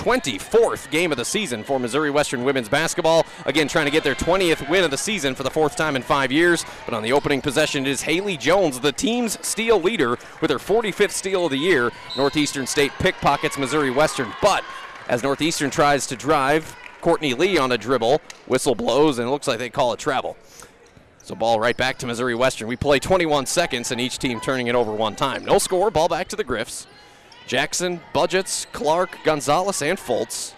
24th game of the season for Missouri Western women's basketball. Again, trying to get their 20th win of the season for the fourth time in 5 years. But on the opening possession, it is Haley Jones, the team's steal leader, with her 45th steal of the year. Northeastern State pickpockets Missouri Western, but as Northeastern tries to drive, Courtney Lee on a dribble, whistle blows, and it looks like they call a travel. So ball right back to Missouri Western. We play 21 seconds and each team turning it over one time. No score, ball back to the Griffs. Jackson, Budgetts, Clark, Gonzalez, and Fultz.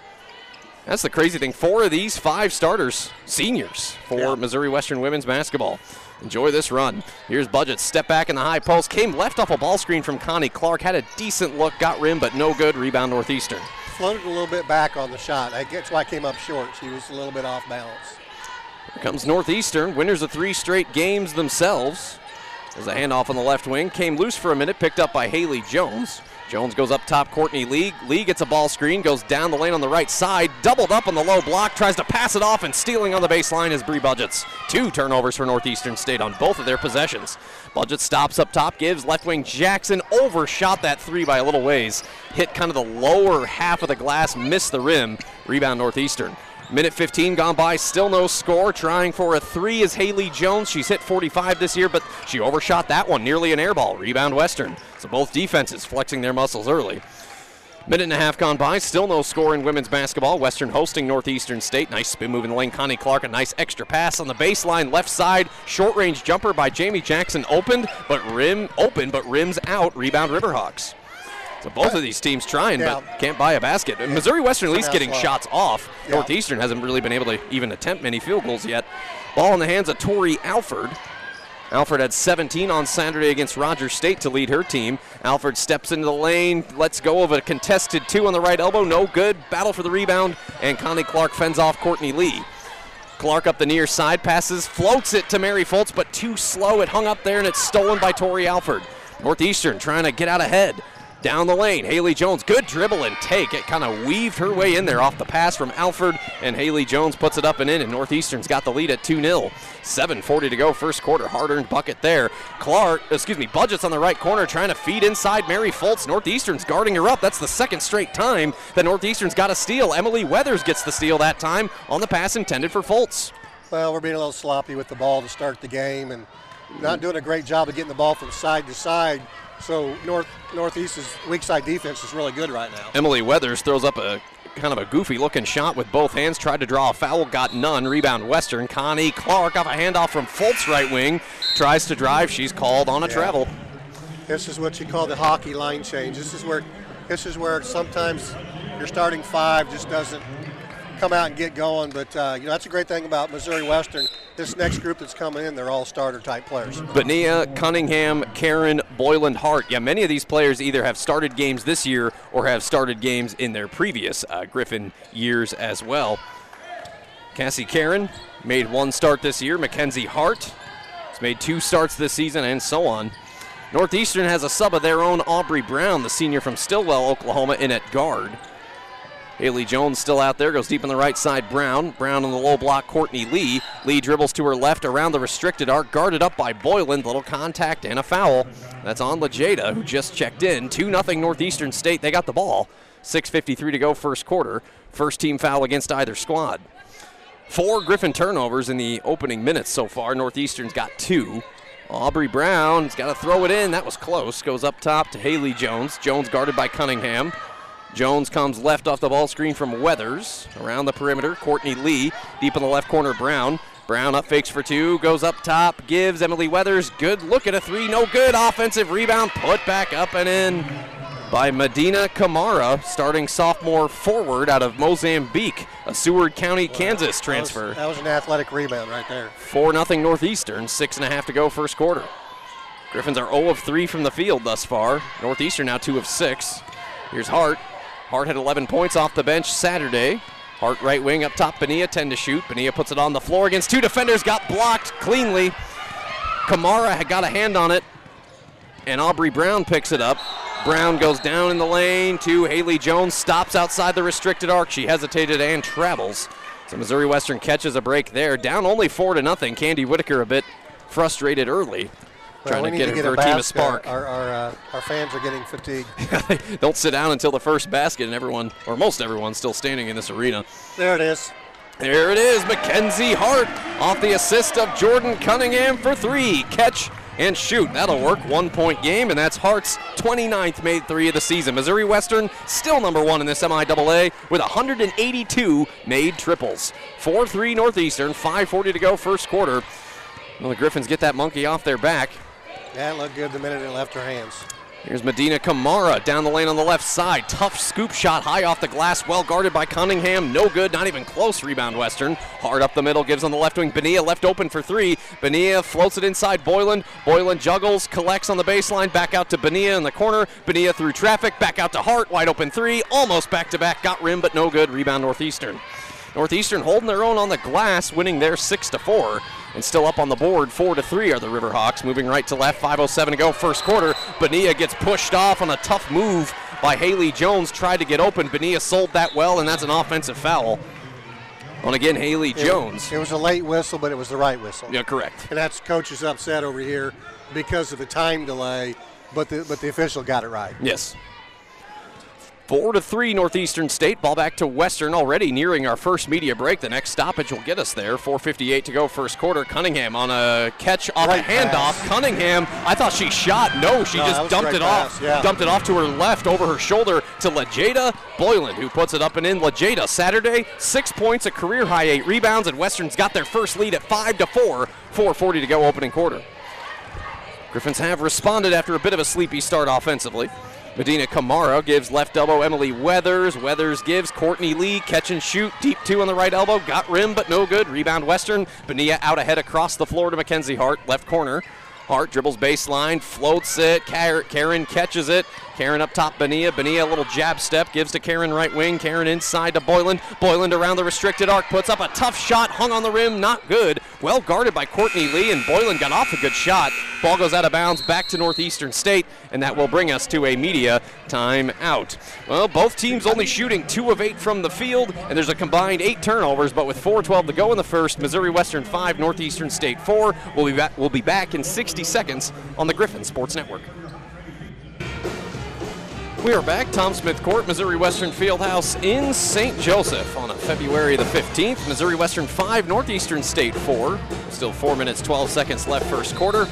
That's the crazy thing. Four of these five starters, seniors for Missouri Western women's basketball. Enjoy this run. Here's Budgetts, step back in the high post, came left off a ball screen from Connie Clark, had a decent look, got rim, but no good, rebound Northeastern. Floated a little bit back on the shot. That's why I came up short. She was a little bit off balance. Here comes Northeastern, winners of three straight games themselves. There's a handoff on the left wing, came loose for a minute, picked up by Haley Jones. Jones goes up top, Courtney Lee. Lee gets a ball screen, goes down the lane on the right side, doubled up on the low block, tries to pass it off, and stealing on the baseline is Bree Budgetts. Two turnovers for Northeastern State on both of their possessions. Budgetts stops up top, gives left wing Jackson, overshot that three by a little ways, hit kind of the lower half of the glass, missed the rim, rebound Northeastern. Minute 15 gone by, still no score. Trying for a three is Haley Jones. She's hit 45 this year, but she overshot that one, nearly an air ball. Rebound Western. So both defenses flexing their muscles early. Minute and a half gone by, still no score in women's basketball. Western hosting Northeastern State. Nice spin move in the lane. Connie Clark, a nice extra pass on the baseline. Left side, short-range jumper by Jamie Jackson. Open, but rim's out. Rebound Riverhawks. So both of these teams trying, but can't buy a basket. Yeah. Missouri Western at least getting shots off. Yeah. Northeastern hasn't really been able to even attempt many field goals yet. Ball in the hands of Tori Alford. Alford had 17 on Saturday against Rogers State to lead her team. Alford steps into the lane, lets go of a contested two on the right elbow. No good, battle for the rebound, and Connie Clark fends off Courtney Lee. Clark up the near side, passes, floats it to Mary Fultz, but too slow. It hung up there, and it's stolen by Tori Alford. Northeastern trying to get out ahead. Down the lane, Haley Jones, good dribble and take. It kind of weaved her way in there off the pass from Alford, and Haley Jones puts it up and in, and Northeastern's got the lead at 2-0. 7:40 to go, first quarter, hard-earned bucket there. Budgetts on the right corner trying to feed inside Mary Fultz. Northeastern's guarding her up. That's the second straight time that Northeastern's got a steal. Emily Weathers gets the steal that time on the pass intended for Fultz. Well, we're being a little sloppy with the ball to start the game and not doing a great job of getting the ball from side to side. So Northeast's weak side defense is really good right now. Emily Weathers throws up a kind of a goofy-looking shot with both hands, tried to draw a foul, got none. Rebound Western. Connie Clark off a handoff from Fultz, right wing, tries to drive. She's called on a travel. This is what you call the hockey line change. This is where sometimes your starting five just doesn't come out and get going, but that's a great thing about Missouri Western. This next group that's coming in, they're all starter-type players. Bania, Cunningham, Caron, Boylan, Hart. Yeah, many of these players either have started games this year or have started games in their previous Griffin years as well. Cassie Caron made one start this year. Mackenzie Hart has made two starts this season, and so on. Northeastern has a sub of their own, Aubrey Brown, the senior from Stillwell, Oklahoma, in at guard. Haley Jones still out there, goes deep on the right side, Brown. Brown on the low block, Courtney Lee. Lee dribbles to her left around the restricted arc, guarded up by Boylan, little contact and a foul. That's on Lejada, who just checked in. 2-0 Northeastern State, they got the ball. 6:53 to go, first quarter. First team foul against either squad. Four Griffin turnovers in the opening minutes so far. Northeastern's got two. Aubrey Brown's got to throw it in, that was close. Goes up top to Haley Jones. Jones guarded by Cunningham. Jones comes left off the ball screen from Weathers. Around the perimeter, Courtney Lee, deep in the left corner, Brown. Brown up fakes for two, goes up top, gives Emily Weathers. Good look at a three, no good. Offensive rebound, put back up and in by Medina Kamara, starting sophomore forward out of Mozambique, a Seward County, Kansas transfer. That was an athletic rebound right there. 4-0 Northeastern, 6:30 to go first quarter. Griffins are 0 of 3 from the field thus far. Northeastern now 2 of 6. Here's Hart. Hart had 11 points off the bench Saturday. Hart right wing up top, Bania 10 to shoot. Bania puts it on the floor against two defenders, got blocked cleanly. Kamara had got a hand on it, and Aubrey Brown picks it up. Brown goes down in the lane to Haley Jones, stops outside the restricted arc. She hesitated and travels. So Missouri Western catches a break there. Down only 4-0. Candy Whitaker a bit frustrated early. trying to get her team a spark. Our fans are getting fatigued. Don't sit down until the first basket, and everyone, or most everyone, still standing in this arena. There it is. There it is. Mackenzie Hart off the assist of Jordan Cunningham for three. Catch and shoot. That'll work. 1-point game, and that's Hart's 29th made three of the season. Missouri Western still number one in this MIAA with 182 made triples. 4-3 Northeastern, 5:40 to go first quarter. Well, the Griffins get that monkey off their back. That looked good the minute it left her hands. Here's Medina Kamara down the lane on the left side. Tough scoop shot high off the glass, well guarded by Cunningham. No good, not even close. Rebound Western. Hard up the middle, gives on the left wing. Bania left open for three. Bania floats it inside Boylan. Boylan juggles, collects on the baseline. Back out to Bania in the corner. Bania through traffic, back out to Hart. Wide open three, almost back-to-back. Got rim, but no good. Rebound Northeastern. Northeastern holding their own on the glass, winning their 6-4. And still up on the board, 4-3 are the Riverhawks, moving right to left, 5:07 to go, first quarter. Bania gets pushed off on a tough move by Haley Jones, tried to get open. Bania sold that well, and that's an offensive foul. And again, Haley Jones. It was a late whistle, but it was the right whistle. Yeah, correct. And that's coach's upset over here because of the time delay, but the official got it right. Yes. 4-3 Northeastern State. Ball back to Western, already nearing our first media break. The next stoppage will get us there. 4:58 to go first quarter. Cunningham on a catch off a handoff. Pass. Cunningham, I thought she shot. No, she just dumped it off. Yeah. Dumped it off to her left over her shoulder to Lejada Boylan, who puts it up and in. Lejada Saturday, 6 points, a career high 8 rebounds, and Western's got their first lead at 5-4. 4:40 to go opening quarter. Griffins have responded after a bit of a sleepy start offensively. Medina Kamara gives left elbow Emily Weathers. Weathers gives Courtney Lee. Catch and shoot. Deep two on the right elbow. Got rim, but no good. Rebound Western. Bania out ahead across the floor to Mackenzie Hart. Left corner. Hart dribbles baseline. Floats it. Caron catches it. Caron up top Bania. Bania a little jab step. Gives to Caron right wing. Caron inside to Boylan. Boylan around the restricted arc. Puts up a tough shot. Hung on the rim. Not good. Well guarded by Courtney Lee, and Boylan got off a good shot. Ball goes out of bounds, back to Northeastern State, and that will bring us to a media timeout. Well, both teams only shooting 2 of 8 from the field, and there's a combined 8 turnovers, but with 4:12 to go in the first, Missouri Western 5, Northeastern State 4. We'll be back in 60 seconds on the Griffin Sports Network. We are back, Tom Smith Court, Missouri Western Fieldhouse in St. Joseph on February the 15th. Missouri Western 5, Northeastern State 4. Still 4 minutes, 12 seconds left first quarter.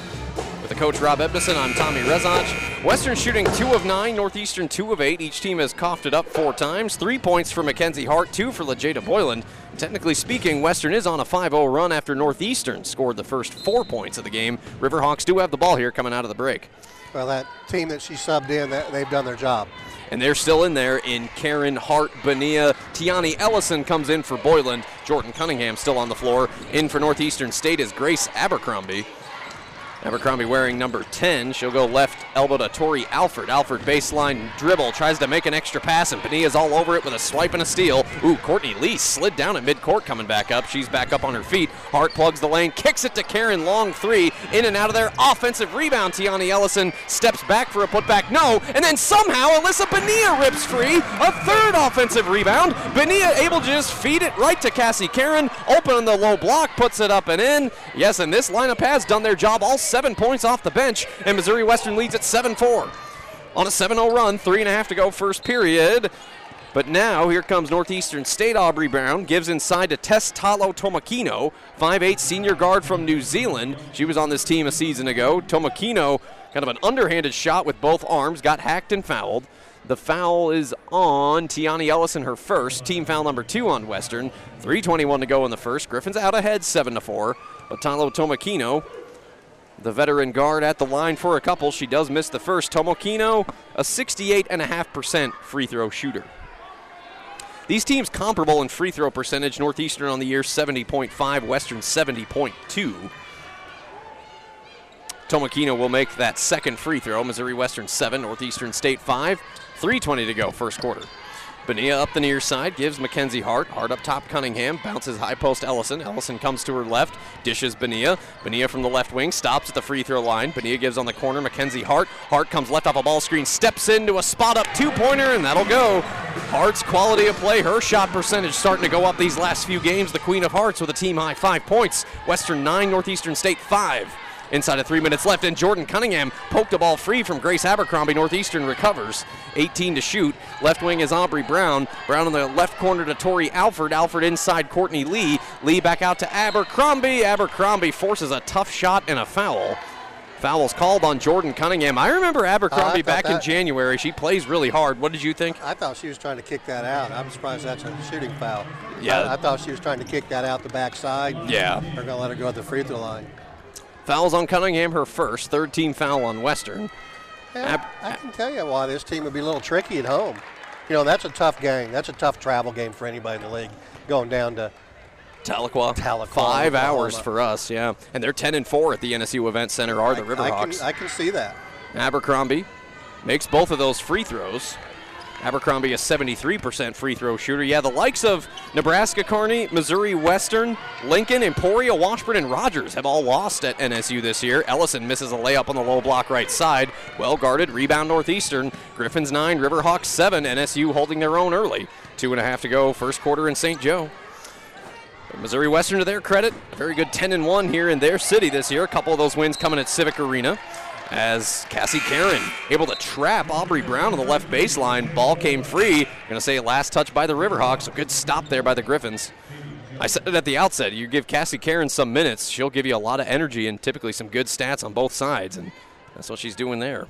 With the coach Rob Edmison, I'm Tommy Rezach. Western shooting 2 of 9, Northeastern 2 of 8. Each team has coughed it up 4 times. 3 points for Mackenzie Hart, 2 for Lejada Boylan. Technically speaking, Western is on a 5-0 run after Northeastern scored the first 4 points of the game. Riverhawks do have the ball here coming out of the break. Well, that team that she subbed in, they've done their job. And they're still in there in Caron, Hart, Bania. Tiani Ellison comes in for Boylan. Jordan Cunningham still on the floor. In for Northeastern State is Grace Abercrombie. Abercrombie wearing number 10. She'll go left elbow to Tori Alford. Alford baseline dribble, tries to make an extra pass, and Bania's all over it with a swipe and a steal. Ooh, Courtney Lee slid down at midcourt coming back up. She's back up on her feet. Hart plugs the lane, kicks it to Caron, long three. In and out of there, offensive rebound. Tiani Ellison steps back for a putback, no, and then somehow Alyssa Bonilla rips free. A third offensive rebound. Bania able to just feed it right to Cassie Caron. Open on the low block, puts it up and in. Yes, and this lineup has done their job all 7 points off the bench, and Missouri Western leads at 7-4. On a 7-0 run, 3.5 to go first period. But now here comes Northeastern State. Aubrey Brown gives inside to Tess Talotomakino, 5'8 senior guard from New Zealand. She was on this team a season ago. Tomakino, kind of an underhanded shot with both arms, got hacked and fouled. The foul is on Tiani Ellison, her first. Team foul number 2 on Western. 3:21 to go in the first. Griffins out ahead 7-4. But Talotomakino, the veteran guard, at the line for a couple. She does miss the first. Tomokino, a 68.5% free throw shooter. These teams comparable in free throw percentage. Northeastern on the year 70.5, Western 70.2. Tomokino will make that second free throw. Missouri Western 7, Northeastern State 5. 3:20 to go first quarter. Bania up the near side, gives Mackenzie Hart. Hart up top, Cunningham. Bounces high post Ellison. Ellison comes to her left, dishes Bania. Bania from the left wing, stops at the free throw line. Bania gives on the corner, Mackenzie Hart. Hart comes left off a ball screen, steps into a spot-up two-pointer, and that'll go. Hart's quality of play, her shot percentage starting to go up these last few games. The Queen of Hearts with a team-high 5 points. Western 9, Northeastern State 5. Inside of 3 minutes left, and Jordan Cunningham poked a ball free from Grace Abercrombie. Northeastern recovers. 18 to shoot. Left wing is Aubrey Brown. Brown on the left corner to Tori Alford. Alford inside Courtney Lee. Lee back out to Abercrombie. Abercrombie forces a tough shot and a foul. Foul's called on Jordan Cunningham. I remember Abercrombie back in January. She plays really hard. What did you think? I thought she was trying to kick that out. I'm surprised that's a shooting foul. Yeah. I thought she was trying to kick that out the backside. Yeah. They're going to let her go at the free throw line. Fouls on Cunningham, her first. Third team foul on Western. Yeah, I can tell you why this team would be a little tricky at home. You know, that's a tough game. That's a tough travel game for anybody in the league going down to Tahlequah. 5 hours for us, yeah. And they're 10-4 at the NSU Event Center are the Riverhawks. I can see that. Abercrombie makes both of those free throws. Abercrombie a 73% free throw shooter. Yeah, the likes of Nebraska Kearney, Missouri Western, Lincoln, Emporia, Washburn, and Rogers have all lost at NSU this year. Ellison misses a layup on the low block right side. Well guarded, rebound Northeastern. Griffins 9, Riverhawks 7, NSU holding their own early. 2.5 to go, first quarter in St. Joe. Missouri Western, to their credit, a very good 10-1 here in their city this year. A couple of those wins coming at Civic Arena, as Cassie Caron able to trap Aubrey Brown on the left baseline. Ball came free. Gonna say last touch by the Riverhawks. A good stop there by the Griffins. I said it at the outset, you give Cassie Caron some minutes, she'll give you a lot of energy and typically some good stats on both sides, and that's what she's doing there.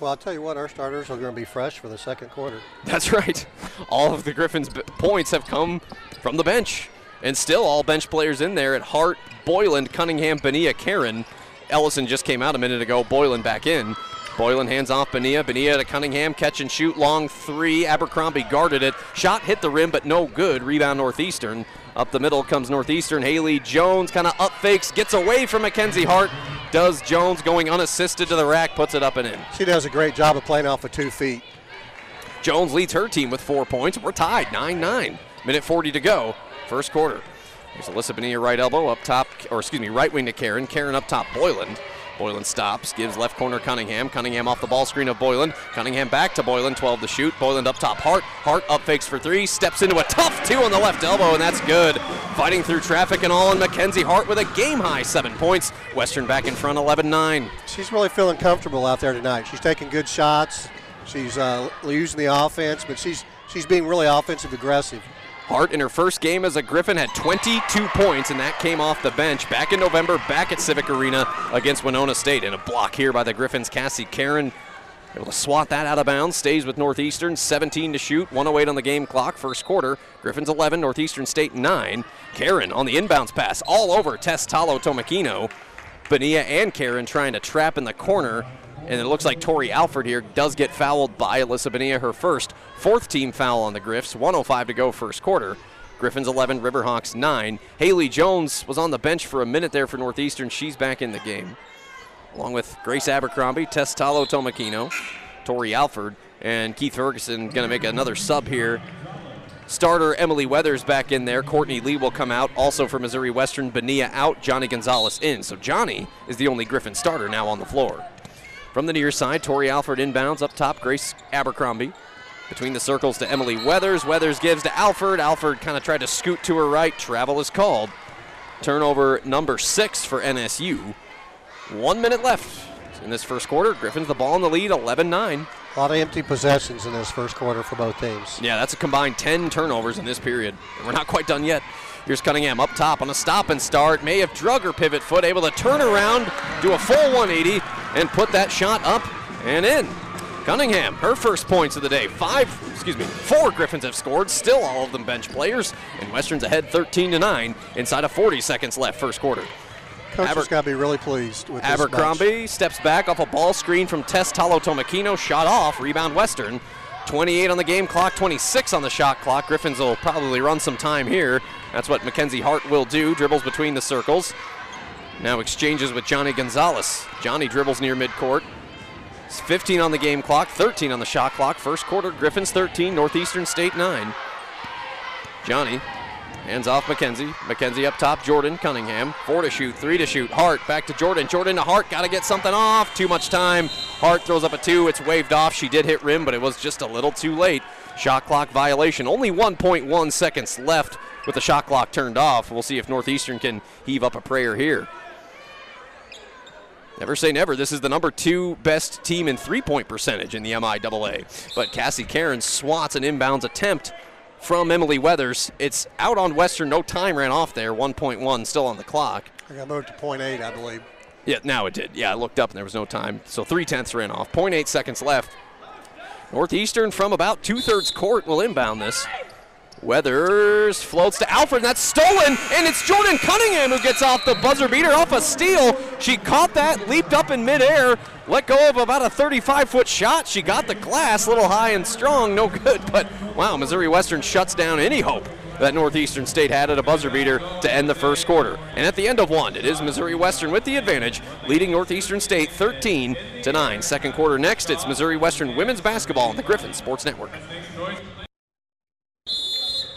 Well, I'll tell you what, our starters are gonna be fresh for the second quarter. That's right. All of the Griffins' points have come from the bench, and still all bench players in there at Hart, Boylan, Cunningham, Bania, Caron. Ellison just came out a minute ago. Boylan back in. Boylan hands off Bania. Bania to Cunningham. Catch and shoot. Long three. Abercrombie guarded it. Shot hit the rim, but no good. Rebound Northeastern. Up the middle comes Northeastern. Haley Jones kind of up fakes. Gets away from Mackenzie Hart. Does Jones going unassisted to the rack. Puts it up and in. She does a great job of playing off of 2 feet. Jones leads her team with 4 points. We're tied 9-9. Minute 40 to go. First quarter. There's Alyssa Bonilla, right elbow up top, or excuse me, right wing to Caron. Caron up top, Boylan. Boylan stops, gives left corner Cunningham. Cunningham off the ball screen of Boylan. Cunningham back to Boylan, 12 to shoot. Boylan up top, Hart. Hart up fakes for three, steps into a tough two on the left elbow, and that's good. Fighting through traffic and all, and Mackenzie Hart with a game-high 7 points. Western back in front, 11-9. She's really feeling comfortable out there tonight. She's taking good shots. She's using the offense, but she's being really offensive aggressive. Hart in her first game as a Griffin had 22 points, and that came off the bench back in November, back at Civic Arena against Winona State. And a block here by the Griffins. Cassie Caron able to swat that out of bounds, stays with Northeastern, 17 to shoot, 1:08 on the game clock, first quarter. Griffins 11, Northeastern State 9. Caron on the inbounds pass all over Tess Talotomakino. Bania and Caron trying to trap in the corner, and it looks like Tori Alford here does get fouled by Alyssa Bonilla, her first. Fourth team foul on the Griffs, 1:05 to go first quarter. Griffins 11, Riverhawks 9. Haley Jones was on the bench for a minute there for Northeastern. She's back in the game, along with Grace Abercrombie, Tess Talotomakino, Tori Alford, and Keith Ferguson going to make another sub here. Starter Emily Weathers back in there. Courtney Lee will come out. Also for Missouri Western, Bania out, Johnny Gonzalez in. So Johnny is the only Griffin starter now on the floor. From the near side, Tori Alford inbounds up top, Grace Abercrombie. Between the circles to Emily Weathers. Weathers gives to Alford. Alford kind of tried to scoot to her right. Travel is called. Turnover number 6 for NSU. 1 minute left in this first quarter. Griffins the ball in the lead, 11-9. A lot of empty possessions in this first quarter for both teams. Yeah, that's a combined 10 turnovers in this period. And we're not quite done yet. Here's Cunningham up top on a stop and start. May have drug her pivot foot, able to turn around, do a full 180, and put that shot up and in. Cunningham, her first points of the day. 4 Griffins have scored, still all of them bench players, and Western's ahead 13-9 inside of 40 seconds left first quarter. Coach has got to be really pleased with this. Abercrombie steps back off a ball screen from Tess Talotomakino, shot off, rebound Western. 28 on the game clock, 26 on the shot clock. Griffins will probably run some time here. That's what Mackenzie Hart will do, dribbles between the circles. Now exchanges with Johnny Gonzalez. Johnny dribbles near midcourt. It's 15 on the game clock, 13 on the shot clock. First quarter, Griffins 13, Northeastern State 9. Johnny hands off Mackenzie. Mackenzie up top, Jordan Cunningham. 4 to shoot, 3 to shoot. Hart back to Jordan. Jordan to Hart, got to get something off. Too much time. Hart throws up a 2. It's waved off. She did hit rim, but it was just a little too late. Shot clock violation. Only 1.1 seconds left with the shot clock turned off. We'll see if Northeastern can heave up a prayer here. Never say never. This is the number 2 best team in three-point percentage in the MIAA. But Cassie Caron swats an inbounds attempt from Emily Weathers. It's out on Western. No time ran off there. 1.1 still on the clock. I got moved to 0.8, I believe. Yeah, now it did. Yeah, I looked up and there was no time. So 0.3 ran off. 0.8 seconds left. Northeastern from about two-thirds court will inbound this. Weathers floats to Alford, and that's stolen, and it's Jordan Cunningham who gets off the buzzer beater, off a steal. She caught that, leaped up in midair, let go of about a 35-foot shot. She got the glass, a little high and strong, no good, but wow, Missouri Western shuts down any hope that Northeastern State had at a buzzer beater to end the first quarter. And at the end of one, it is Missouri Western with the advantage, leading Northeastern State 13-9. Second quarter next, it's Missouri Western women's basketball on the Griffin Sports Network.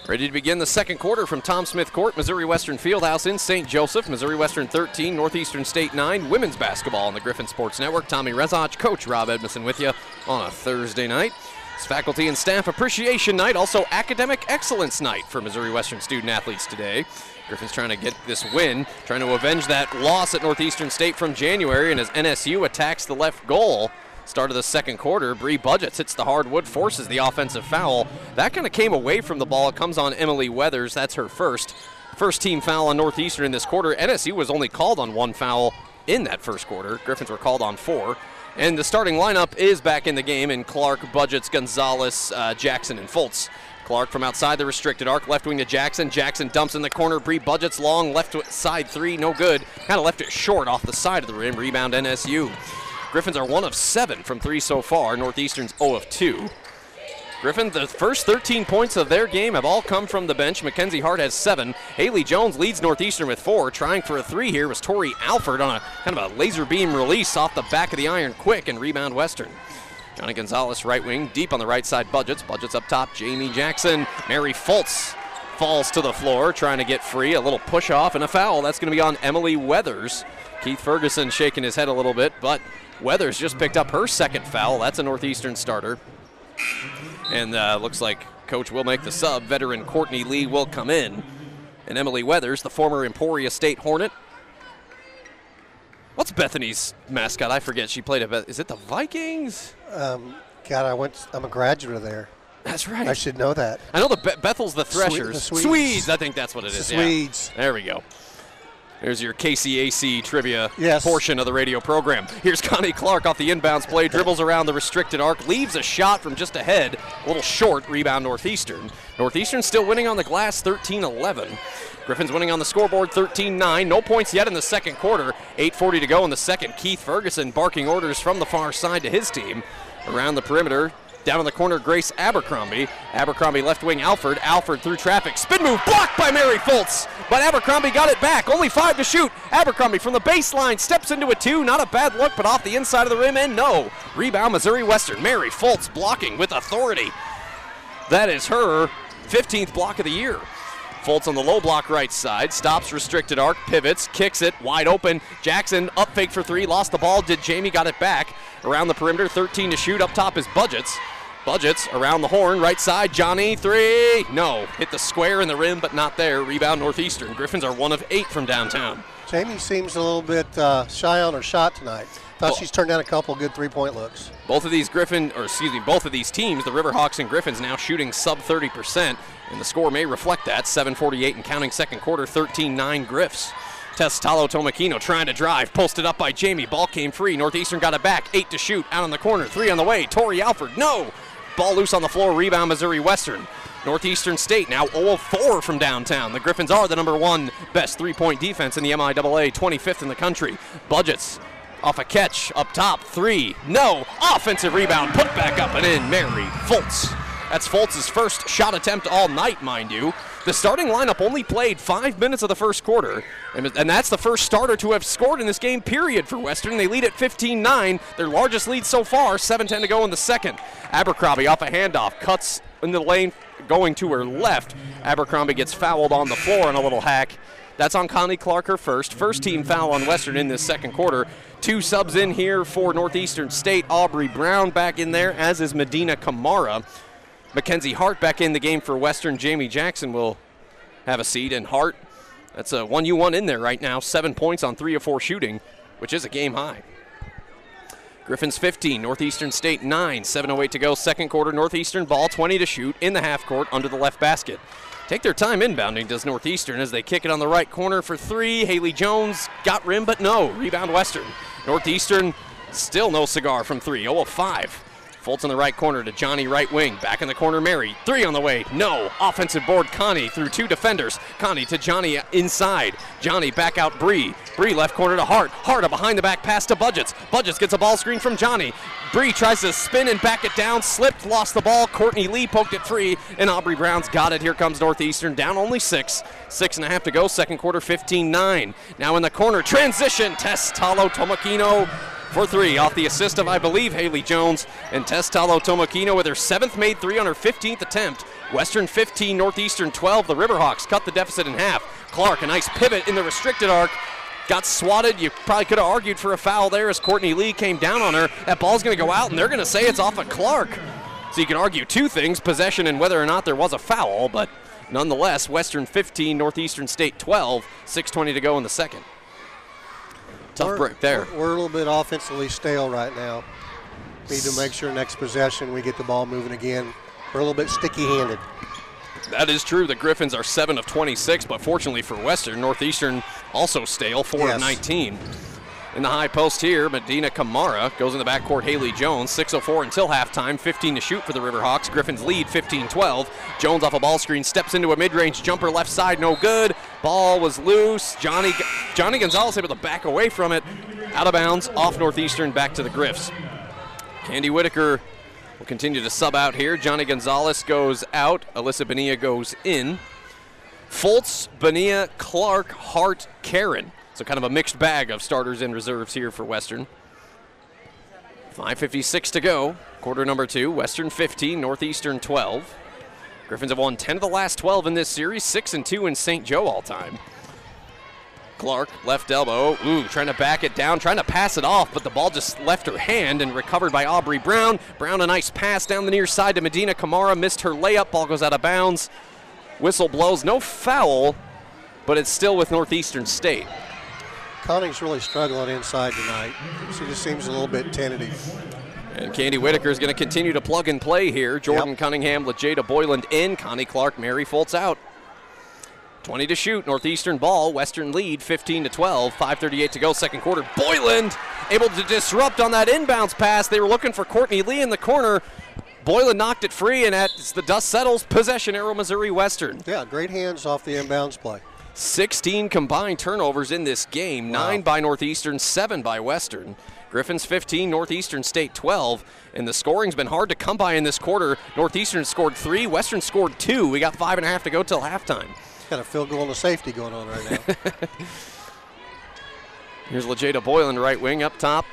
Ready to begin the second quarter from Tom Smith Court, Missouri Western Fieldhouse in St. Joseph. Missouri Western 13, Northeastern State 9, women's basketball on the Griffin Sports Network. Tommy Rezach, Coach Rob Edmondson with you on a Thursday night. It's Faculty and Staff Appreciation Night, also Academic Excellence Night for Missouri Western student-athletes today. Griffin's trying to get this win, trying to avenge that loss at Northeastern State from January, and as NSU attacks the left goal. Start of the second quarter, Bree Budgetts hits the hardwood, forces the offensive foul. That kind of came away from the ball. It comes on Emily Weathers. That's her first team foul on Northeastern in this quarter. NSU was only called on one foul in that first quarter. Griffins were called on 4. And the starting lineup is back in the game in Clark, Budgetts, Gonzalez, Jackson, and Fultz. Clark from outside the restricted arc, left wing to Jackson. Jackson dumps in the corner. Bree Budgetts long, left side 3, no good. Kind of left it short off the side of the rim. Rebound NSU. Griffins are 1 of 7 from 3 so far. Northeastern's 0 of 2. Griffin, the first 13 points of their game have all come from the bench. Mackenzie Hart has 7. Haley Jones leads Northeastern with 4. Trying for a 3 here was Tori Alford on a kind of a laser beam release off the back of the iron quick, and rebound Western. Johnny Gonzalez, right wing, deep on the right side, Budgetts. Budgetts up top, Jamie Jackson. Mary Fultz falls to the floor, trying to get free. A little push off and a foul. That's going to be on Emily Weathers. Keith Ferguson shaking his head a little bit, but Weathers just picked up her second foul. That's a Northeastern starter. And looks like coach will make the sub. Veteran Courtney Lee will come in. And Emily Weathers, the former Emporia State Hornet. What's Bethany's mascot? I forget. She played at, is it the Vikings? God, I'm a graduate of there. That's right. I should know that. I know the Bethel's the Threshers. Swedes, I think that's what it is. Swedes. Yeah. There we go. There's your KCAC trivia portion of the radio program. Here's Connie Clark off the inbounds play, dribbles around the restricted arc, leaves a shot from just ahead, a little short, rebound Northeastern. Northeastern still winning on the glass, 13-11. Griffin's winning on the scoreboard, 13-9. No points yet in the second quarter. 8:40 to go in the second. Keith Ferguson barking orders from the far side to his team. Around the perimeter, down in the corner, Grace Abercrombie. Abercrombie left wing, Alford. Alford through traffic. Spin move blocked by Mary Fultz. But Abercrombie got it back. Only 5 to shoot. Abercrombie from the baseline steps into a 2. Not a bad look, but off the inside of the rim and no. Rebound Missouri Western. Mary Fultz blocking with authority. That is her 15th block of the year. Fultz on the low block right side, stops restricted arc, pivots, kicks it, wide open. Jackson up fake for 3, lost the ball, did Jamie, got it back. Around the perimeter, 13 to shoot, up top is Budgetts. Budgetts around the horn, right side, Johnny, 3, no. Hit the square in the rim, but not there. Rebound Northeastern. Griffins are 1 of 8 from downtown. Jamie seems a little bit shy on her shot tonight. Thought she's turned down a couple good three-point looks. Both of these both of these teams, the Riverhawks and Griffins, now shooting sub 30%, and the score may reflect that. 7:48 and counting, second quarter, 13-9 Griffs. Tess Talotomakino trying to drive, posted up by Jamie. Ball came free. Northeastern got it back. 8 to shoot. Out on the corner, 3 on the way. Tori Alford, no. Ball loose on the floor, rebound Missouri Western. Northeastern State now 0 of 4 from downtown. The Griffins are the number 1 best three-point defense in the MIAA, 25th in the country. Budgetts off a catch, up top, 3, no. Offensive rebound, put back up and in, Mary Fultz. That's Fultz's first shot attempt all night, mind you. The starting lineup only played 5 minutes of the first quarter, and that's the first starter to have scored in this game, period, for Western. They lead at 15-9, their largest lead so far, 7:10 to go in the second. Abercrombie off a handoff, cuts in the lane, going to her left. Abercrombie gets fouled on the floor in a little hack. That's on Connie Clark, her first team foul on Western in this second quarter. 2 subs in here for Northeastern State. Aubrey Brown back in there, as is Medina Kamara. Mackenzie Hart back in the game for Western. Jamie Jackson will have a seat, and Hart, that's a 1-1 in there right now, 7 points on 3 of 4 shooting. which is a game high. Griffin's 15, Northeastern State 9, 7:08 to go, second quarter. Northeastern ball, 20 to shoot, in the half court, under the left basket. Take their time inbounding, does Northeastern, as they kick it on the right corner for three. Haley Jones got rim, but no. Rebound Western. Northeastern still no cigar from three, 0 of 5. Fultz in the right corner to Johnny, right wing. Back in the corner, Mary. Three on the way. No. Offensive board, Connie through two defenders. Connie to Johnny inside. Johnny back out, Bree. Bree left corner to Hart. Hart a behind-the-back pass to Budgetts. Budgetts gets a ball screen from Johnny. Bree tries to spin and back it down. Slipped, lost the ball. Courtney Lee poked it free, and Aubrey Brown's got it. Here comes Northeastern, down only 6. 6.5 to go, second quarter, 15-9. Now in the corner, transition. Tess Talotomakino for three, off the assist of, I believe, Haley Jones, and Tess Talotomakino with her 7th made three on her 15th attempt. Western 15, Northeastern 12. The Riverhawks cut the deficit in half. Clark, a nice pivot in the restricted arc. Got swatted. You probably could have argued for a foul there as Courtney Lee came down on her. That ball's going to go out, and they're going to say it's off of Clark. So you can argue two things, possession and whether or not there was a foul, but nonetheless, Western 15, Northeastern State 12, 6:20 to go in the second. Tough break there. We're a little bit offensively stale right now. Need to make sure next possession we get the ball moving again. We're a little bit sticky-handed. That is true. The Griffins are 7 of 26, but fortunately for Western, Northeastern also stale, 4 of 19. In the high post here, Medina Kamara goes in the backcourt, Haley Jones, 6:04 until halftime, 15 to shoot for the Riverhawks. Griffins lead 15-12. Jones off a ball screen, steps into a mid-range jumper, left side, no good. Ball was loose. Johnny Gonzalez able to back away from it. Out of bounds, off Northeastern, back to the Griffs. Candy Whitaker will continue to sub out here. Johnny Gonzalez goes out. Alyssa Bonilla goes in. Fultz, Bania, Clark, Hart, Caron. So kind of a mixed bag of starters and reserves here for Western. 5:56 to go, quarter number 2. Western 15, Northeastern 12. Griffins have won 10 of the last 12 in this series, 6-2 in St. Joe all time. Clark, left elbow, trying to back it down, trying to pass it off, but the ball just left her hand and recovered by Aubrey Brown. Brown, a nice pass down the near side to Medina Kamara, missed her layup, ball goes out of bounds. Whistle blows, no foul, but it's still with Northeastern State. Conning's really struggling inside tonight. She just seems a little bit tentative. And Candy Whitaker is going to continue to plug and play here. Jordan Cunningham, Lejada Boylan in, Connie Clark, Mary Fultz out. 20 to shoot, Northeastern ball, Western lead 15 to 12, 5:38 to go, second quarter. Boylan able to disrupt on that inbounds pass. They were looking for Courtney Lee in the corner. Boylan knocked it free, and as the dust settles, possession arrow, Missouri Western. Yeah, great hands off the inbounds play. 16 combined turnovers in this game, 9 by Northeastern, 7 by Western. Griffins 15, Northeastern State 12, and the scoring's been hard to come by in this quarter. Northeastern scored 3, Western scored 2. We got 5.5 to go till halftime. Got a field goal and a safety going on right now. Here's Lejada Boylan, right wing, up top.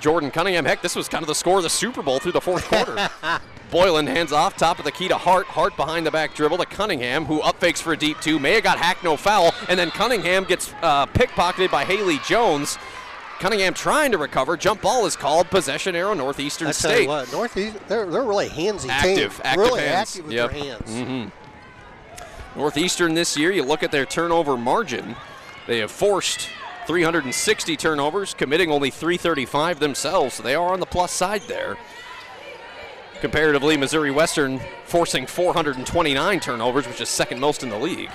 Jordan Cunningham, heck, this was kind of the score of the Super Bowl through the fourth quarter. Boylan hands off, top of the key to Hart. Hart behind the back dribble to Cunningham, who up fakes for a deep two. Maya got hacked, no foul, and then Cunningham gets pickpocketed by Haley Jones. Cunningham trying to recover. Jump ball is called. Possession arrow, Northeastern State. I tell you what, Northeast, they're really handsy active, team. Active hands. Active with their hands. Mm-hmm. Northeastern this year, you look at their turnover margin, they have forced 360 turnovers, committing only 335 themselves, so they are on the plus side there. Comparatively, Missouri Western forcing 429 turnovers, which is second most in the league.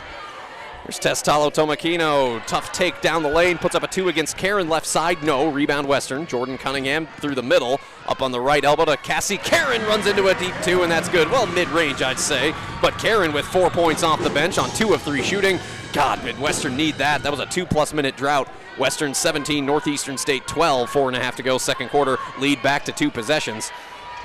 There's Tess Talotomakino, tough take down the lane, puts up a 2 against Caron, left side, no, rebound Western. Jordan Cunningham through the middle, up on the right elbow to Cassie Caron, runs into a deep 2, and that's good. Well, mid-range, I'd say, but Caron with 4 points off the bench on 2 of 3 shooting. God, Midwestern need that. That was a 2-plus minute drought. Western 17, Northeastern State 12, 4.5 to go, second quarter, lead back to 2 possessions.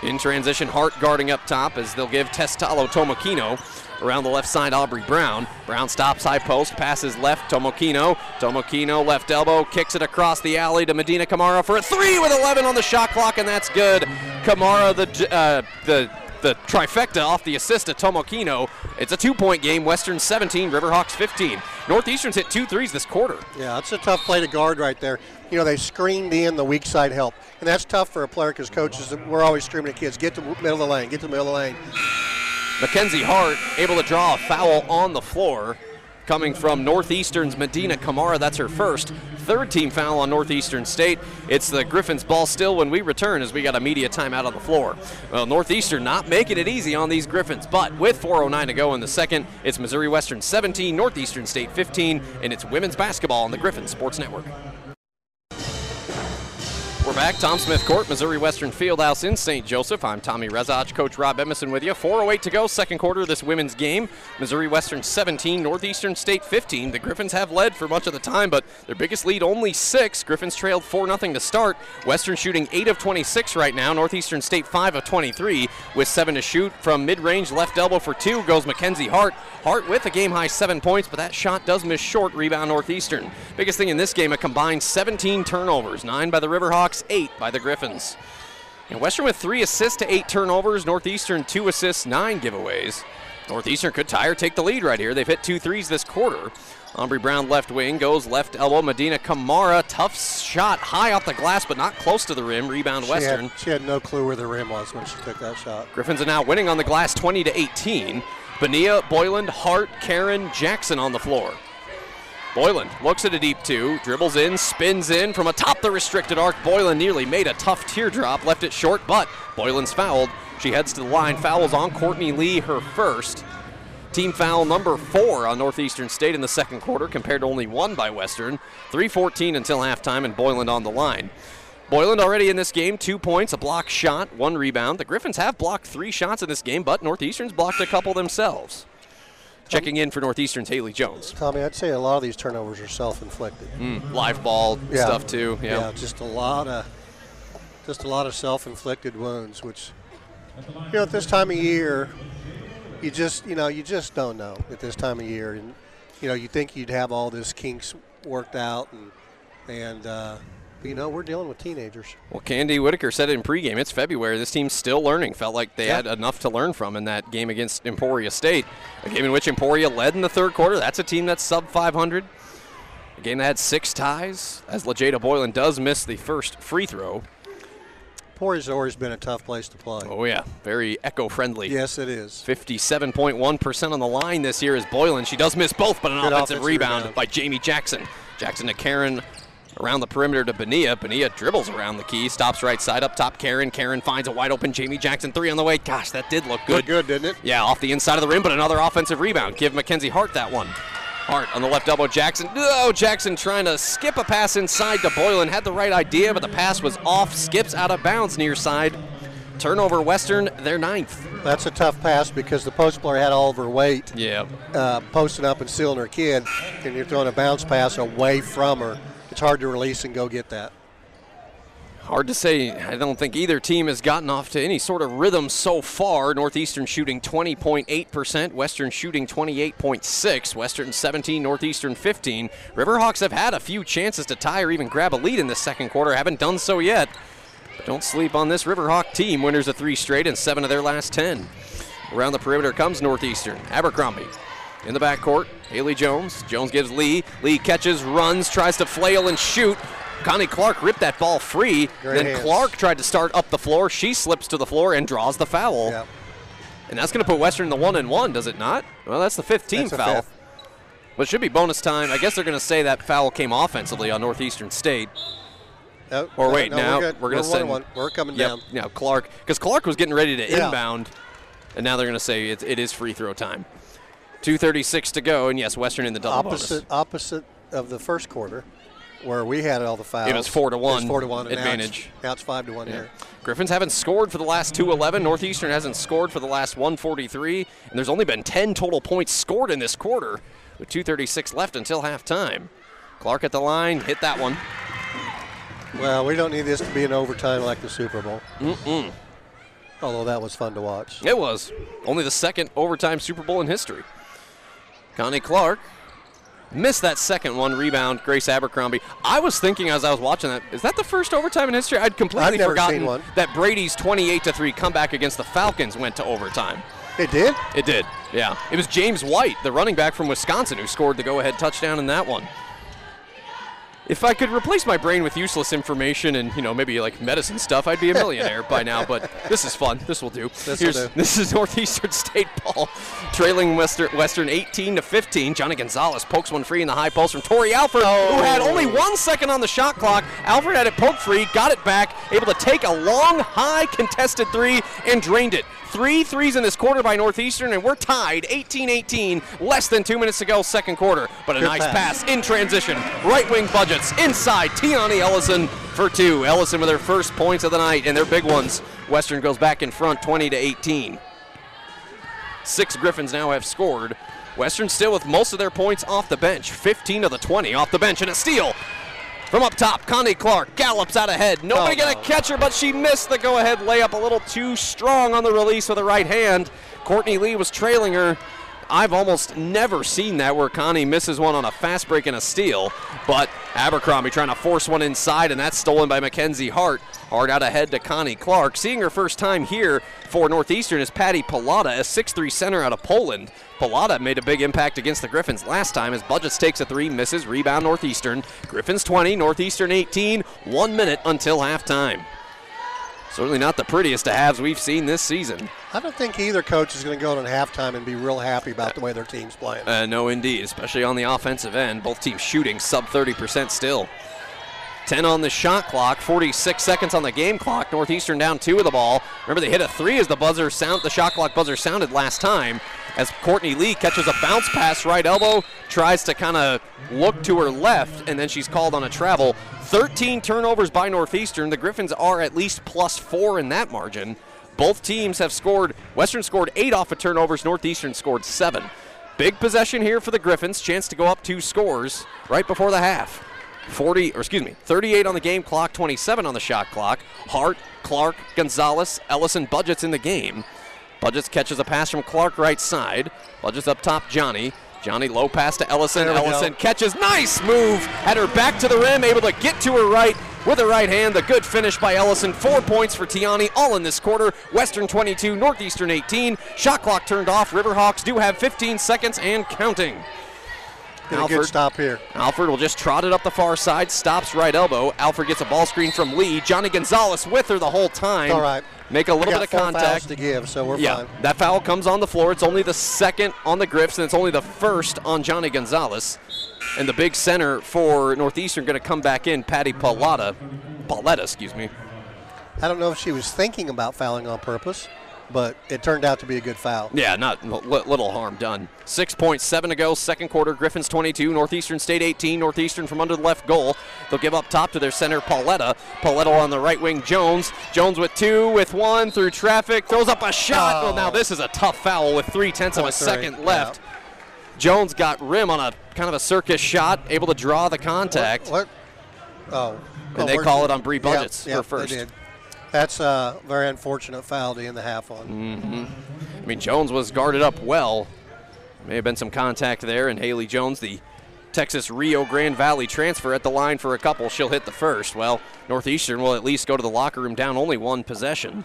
In transition, Hart guarding up top as they'll give Tess Talotomakino. Around the left side, Aubrey Brown. Brown stops high post, passes left, Tomokino. Tomokino, left elbow, kicks it across the alley to Medina Kamara for a 3 with 11 on the shot clock, and that's good. Kamara, the trifecta off the assist of Tomokino. It's a 2-point game, Western 17, Riverhawks 15. Northeastern's hit 2 threes this quarter. Yeah, that's a tough play to guard right there. You know, they screened in the weak side help, and that's tough for a player because coaches, we're always screaming at kids, get to the middle of the lane, get to the middle of the lane. Mackenzie Hart able to draw a foul on the floor. coming from Northeastern's Medina Kamara. That's her first. Third team foul on Northeastern State. It's the Griffins' ball still when we return, as we got a media timeout on the floor. Well, Northeastern not making it easy on these Griffins, but with 4:09 to go in the second, it's Missouri Western 17, Northeastern State 15, and it's women's basketball on the Griffin Sports Network. We're back, Tom Smith Court, Missouri Western Fieldhouse in St. Joseph. I'm Tommy Rezach, Coach Rob Edmondson with you. 4:08 to go, second quarter of this women's game. Missouri Western 17, Northeastern State 15. The Griffins have led for much of the time, but their biggest lead only 6. Griffins trailed 4-0 to start. Western shooting 8 of 26 right now. Northeastern State 5 of 23 with 7 to shoot. From mid-range, left elbow for 2 goes Mackenzie Hart. Hart with a game-high 7 points, but that shot does miss short. Rebound Northeastern. Biggest thing in this game, a combined 17 turnovers, 9 by the Riverhawks, 8 by the Griffins. And Western with 3 assists to 8 turnovers. Northeastern 2 assists, 9 giveaways. Northeastern could tie or take the lead right here. They've hit 2 threes this quarter. Aubrey Brown left wing, goes left elbow. Medina Kamara, tough shot, high off the glass, but not close to the rim. Rebound Western. She had no clue where the rim was when she took that shot. Griffins are now winning on the glass 20-18. Bania, Boylan, Hart, Caron, Jackson on the floor. Boylan looks at a deep two, dribbles in, spins in from atop the restricted arc. Boylan nearly made a tough teardrop, left it short, but Boylan's fouled. She heads to the line, fouls on Courtney Lee, her first. Team foul number 4 on Northeastern State in the second quarter, compared to only 1 by Western. 3:14 until halftime, and Boylan on the line. Boylan already in this game, 2 points, a block shot, 1 rebound. The Griffins have blocked 3 shots in this game, but Northeastern's blocked a couple themselves. Checking in for Northeastern's Haley Jones. Tommy, I'd say a lot of these turnovers are self-inflicted. Live ball stuff too. Yeah, just a lot of self-inflicted wounds, which at this time of year, you just don't know at this time of year, and you think you'd have all these kinks worked out, and we're dealing with teenagers. Well, Candy Whitaker said it in pregame. It's February. This team's still learning. Felt like they had enough to learn from in that game against Emporia State, a game in which Emporia led in the third quarter. That's a team that's sub 500. A game that had 6 ties, as Lejada Boylan does miss the first free throw. Emporia's always been a tough place to play. Oh, yeah. Very eco-friendly. Yes, it is. 57.1% on the line this year is Boylan. She does miss both, but an offensive rebound by Jamie Jackson. Jackson to Caron. Around the perimeter to Bania. Bania dribbles around the key, stops right side up top. Caron. Caron finds a wide open Jamie Jackson, 3 on the way. Gosh, that did look good. Looked good, didn't it? Yeah, off the inside of the rim, but another offensive rebound. Give Mackenzie Hart that one. Hart on the left elbow, Jackson. Oh, Jackson trying to skip a pass inside to Boylan. Had the right idea, but the pass was off. Skips out of bounds near side. Turnover Western, their 9th. That's a tough pass because the post player had all of her weight. Yeah. Posting up and sealing her kid, and you're throwing a bounce pass away from her. It's hard to release and go get that. Hard to say. I don't think either team has gotten off to any sort of rhythm so far. Northeastern shooting 20.8%, Western shooting 28.6%, Western 17, Northeastern 15. Riverhawks have had a few chances to tie or even grab a lead in the second quarter. Haven't done so yet. But don't sleep on this Riverhawk team. Winners of 3 straight and 7 of their last 10. Around the perimeter comes Northeastern. Abercrombie. In the backcourt, Haley Jones. Jones gives Lee. Lee catches, runs, tries to flail and shoot. Connie Clark ripped that ball free. Great hands. Clark tried to start up the floor. She slips to the floor and draws the foul. Yep. And that's going to put Western in the 1-and-1, does it not? Well, that's the 15th foul. But it should be bonus time. I guess they're going to say that foul came offensively on Northeastern State. Nope. Or wait, no, now we're going to send. We're coming down. Now Clark, because Clark was getting ready to inbound, and now they're going to say it is free throw time. 2:36 to go, and yes, Western in the double bonus. Opposite of the first quarter, where we had all the fouls. It was 4-1. It was 4-1 advantage. Now it's 5-1 here. Griffins haven't scored for the last 2:11. Northeastern hasn't scored for the last 1:43, and there's only been 10 total points scored in this quarter, with 2:36 left until halftime. Clark at the line, hit that one. Well, we don't need this to be an overtime like the Super Bowl. Although that was fun to watch. It was. Only the second overtime Super Bowl in history. Connie Clark missed that second one. Rebound, Grace Abercrombie. I was thinking as I was watching that, is that the first overtime in history? I'd completely forgotten that Brady's 28-3 comeback against the Falcons went to overtime. It did? It did, yeah. It was James White, the running back from Wisconsin, who scored the go-ahead touchdown in that one. If I could replace my brain with useless information and, you know, maybe like medicine stuff, I'd be a millionaire by now, but this is fun. This will do. This is Northeastern State ball, trailing Western 18-15. Johnny Gonzalez pokes one free in the high post from Tori Alford, who had only 1 second on the shot clock. Alford had it poked free, got it back, able to take a long, high contested three and drained it. Three threes in this quarter by Northeastern, and we're tied 18-18, less than 2 minutes to go, second quarter. But a nice pass in transition. Right wing Budgetts inside, Tiani Ellison for two. Ellison with her first points of the night, and their big ones. Western goes back in front, 20-18. Six Griffins now have scored. Western still with most of their points off the bench, 15 of the 20 off the bench, and a steal. From up top, Connie Clark gallops out ahead. Nobody going to catch her, but she missed the go-ahead layup a little too strong on the release with the right hand. Courtney Lee was trailing her. I've almost never seen that where Connie misses one on a fast break and a steal, but Abercrombie trying to force one inside, and that's stolen by Mackenzie Hart. Hart out ahead to Connie Clark. Seeing her first time here for Northeastern is Patty Pauletta, a 6'3" center out of Poland. Pauletta made a big impact against the Griffins last time as Budgetts takes a three, misses, rebound Northeastern. Griffins 20, Northeastern 18, 1 minute until halftime. Certainly not the prettiest of halves we've seen this season. I don't think either coach is going to go in halftime and be real happy about the way their team's playing. No, indeed, especially on the offensive end. Both teams shooting sub 30% still. 10 on the shot clock, 46 seconds on the game clock. Northeastern down two with the ball. Remember, they hit a three as the shot clock buzzer sounded last time. As Courtney Lee catches a bounce pass, right elbow, tries to kind of look to her left, and then she's called on a travel. 13 turnovers by Northeastern. The Griffins are at least +4 in that margin. Both teams have scored. Western scored 8 off of turnovers. Northeastern scored 7. Big possession here for the Griffins. Chance to go up 2 scores right before the half. 38 on the game clock, 27 on the shot clock. Hart, Clark, Gonzalez, Ellison, Budgetts in the game. Budgetts catches a pass from Clark right side. Budgetts up top, Johnny. Johnny low pass to Ellison. Ellison catches. Nice move. Had her back to the rim, able to get to her right with her right hand. The good finish by Ellison. 4 points for Tiani, all in this quarter. Western 22, Northeastern 18. Shot clock turned off. Riverhawks do have 15 seconds and counting. Alford, a good stop here. Alford will just trot it up the far side, stops right elbow. Alford gets a ball screen from Lee. Johnny Gonzalez with her the whole time. All right. Make a little bit of contact. Fouls to give, so we're fine. That foul comes on the floor. It's only the second on the Griffs, and it's only the first on Johnny Gonzalez. And the big center for Northeastern going to come back in, Patty Pauletta, excuse me. I don't know if she was thinking about fouling on purpose, but it turned out to be a good foul. Yeah, not little harm done. 6.7 to go, second quarter. Griffins 22, Northeastern State 18. Northeastern from under the left goal. They'll give up top to their center, Pauletta. Pauletta on the right wing, Jones. Jones with two, with one, through traffic. Throws up a shot. Well, now this is a tough foul with 3/10 of a second left. Yeah. Jones got rim on a kind of a circus shot, able to draw the contact. And they call it on Bree Budgetts for first. They did. That's a very unfortunate foul to end the half on. I mean, Jones was guarded up well. May have been some contact there, and Haley Jones, the Texas Rio Grande Valley transfer, at the line for a couple. She'll hit the first. Well, Northeastern will at least go to the locker room down only one possession.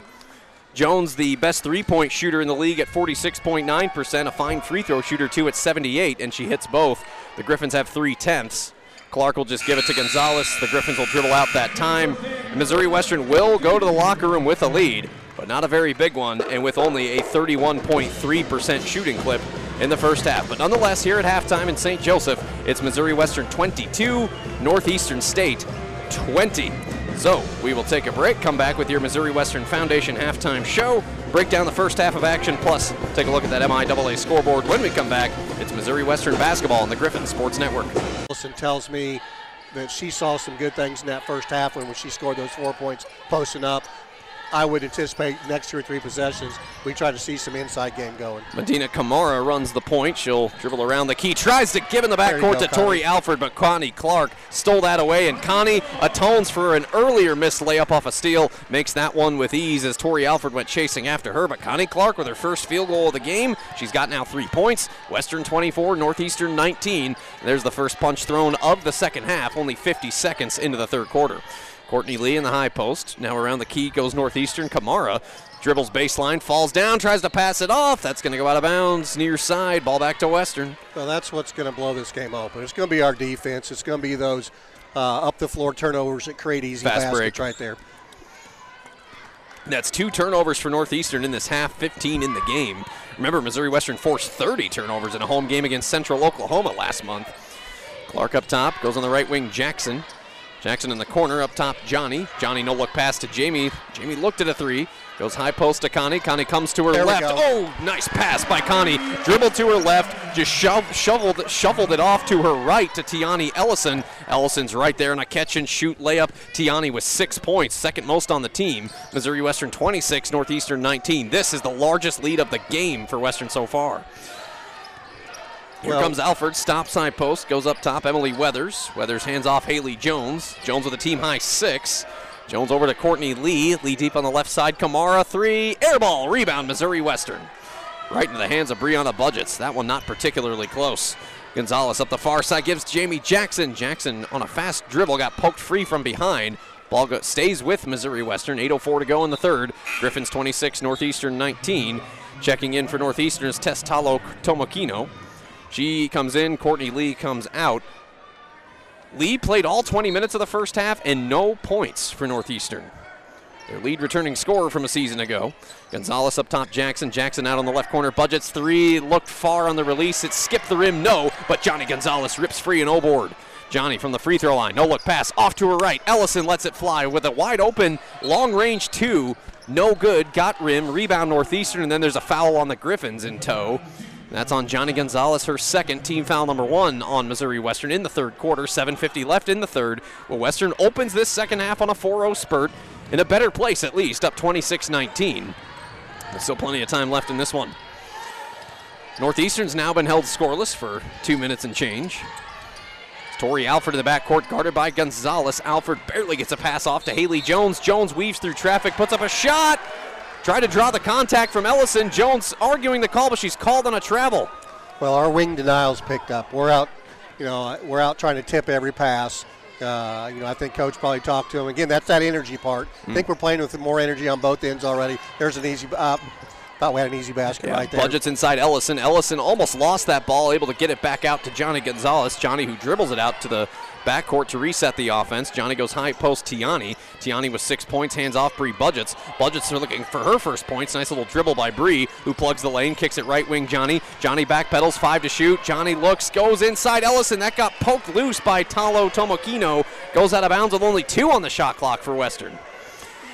Jones, the best three-point shooter in the league at 46.9%, a fine free throw shooter, too, at 78, and she hits both. The Griffins have 3/10. Clark will just give it to Gonzalez. The Griffins will dribble out that time. Missouri Western will go to the locker room with a lead, but not a very big one, and with only a 31.3% shooting clip in the first half. But nonetheless, here at halftime in St. Joseph, it's Missouri Western 22, Northeastern State 20. So we will take a break, come back with your Missouri Western Foundation halftime show, break down the first half of action, plus take a look at that MIAA scoreboard. When we come back, it's Missouri Western basketball on the Griffin Sports Network. Wilson tells me that she saw some good things in that first half when she scored those 4 points posting up. I would anticipate next 2 or 3 possessions we try to see some inside game going. Medina Kamara runs the point. She'll dribble around the key. Tries to give in the backcourt to Tori Alford, but Connie Clark stole that away, and Connie atones for an earlier missed layup off a steal. Makes that one with ease as Tori Alford went chasing after her, but Connie Clark with her first field goal of the game. She's got now 3 points. Western 24, Northeastern 19. There's the first punch thrown of the second half, only 50 seconds into the third quarter. Courtney Lee in the high post. Now around the key goes Northeastern. Kamara dribbles baseline, falls down, tries to pass it off. That's going to go out of bounds, near side. Ball back to Western. Well, that's what's going to blow this game open. It's going to be our defense. It's going to be those up the floor turnovers that create easy baskets right there. That's two turnovers for Northeastern in this half, 15 in the game. Remember, Missouri Western forced 30 turnovers in a home game against Central Oklahoma last month. Clark up top, goes on the right wing, Jackson. Jackson in the corner, up top, Johnny. Johnny, no-look pass to Jamie. Jamie looked at a three. Goes high post to Connie. Connie comes to her left. Oh, nice pass by Connie. Dribbled to her left. Just shoveled it off to her right to Tiani Ellison. Ellison's right there in a catch-and-shoot layup. Tiani with 6 points, second most on the team. Missouri Western 26, Northeastern 19. This is the largest lead of the game for Western so far. Here comes Alford, stops high post, goes up top, Emily Weathers. Weathers hands off Haley Jones. Jones with a team-high six. Jones over to Courtney Lee. Lee deep on the left side. Kamara, three. Air ball, rebound, Missouri Western. Right into the hands of Brianna Budgetts. That one not particularly close. Gonzalez up the far side, gives Jamie Jackson. Jackson on a fast dribble, got poked free from behind. Ball stays with Missouri Western. 8:04 to go in the third. Griffins 26, Northeastern 19. Checking in for Northeastern is Tess Talotomakino. She comes in, Courtney Lee comes out. Lee played all 20 minutes of the first half and no points for Northeastern. Their lead returning scorer from a season ago. Gonzalez up top, Jackson. Jackson out on the left corner. Budgetts three, looked far on the release. It skipped the rim, no, but Johnny Gonzalez rips free and O-board. Johnny from the free throw line, no-look pass, off to her right. Ellison lets it fly with a wide-open long-range two. No good, got rim, rebound Northeastern, and then there's a foul on the Griffins in tow. That's on Johnny Gonzalez, her second team foul, number one on Missouri Western in the third quarter. 7:50 left in the third. Well, Western opens this second half on a 4-0 spurt, in a better place at least, up 26-19. There's still plenty of time left in this one. Northeastern's now been held scoreless for 2 minutes and change. Tori Alford in the backcourt, guarded by Gonzalez. Alford barely gets a pass off to Haley Jones. Jones weaves through traffic, puts up a shot. Try to draw the contact from Ellison. Jones arguing the call, but she's called on a travel. Well, our wing denials picked up. We're out, you know, we're out trying to tip every pass. You know, I think Coach probably talked to him. Again, that's that energy part. I think we're playing with more energy on both ends already. There's an easy, thought we had an easy basket right there. Budgetts inside Ellison. Ellison almost lost that ball, able to get it back out to Johnny Gonzalez. Johnny, who dribbles it out to the backcourt to reset the offense. Johnny goes high post Tiani. Tiani with 6 points, hands off Bree Budgetts. Budgetts are looking for her first points. Nice little dribble by Bree, who plugs the lane, kicks it right wing Johnny. Johnny backpedals, five to shoot. Johnny looks, goes inside Ellison. That got poked loose by Talotomakino. Goes out of bounds with only two on the shot clock for Western.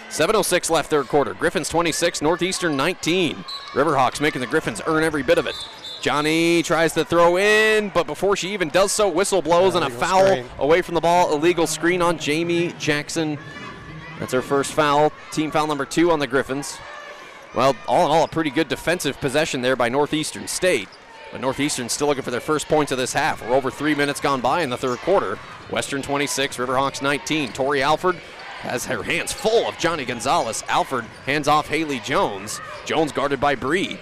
7:06 left third quarter. Griffins 26, Northeastern 19. Riverhawks making the Griffins earn every bit of it. Johnny tries to throw in, but before she even does so, whistle blows and a foul away from the ball. Illegal screen on Jamie Jackson. That's her first foul. Team foul number two on the Griffins. Well, all in all, a pretty good defensive possession there by Northeastern State. But Northeastern still looking for their first points of this half. We're over 3 minutes gone by in the third quarter. Western 26, Riverhawks 19. Tori Alford has her hands full of Johnny Gonzalez. Alford hands off Haley Jones. Jones guarded by Bree.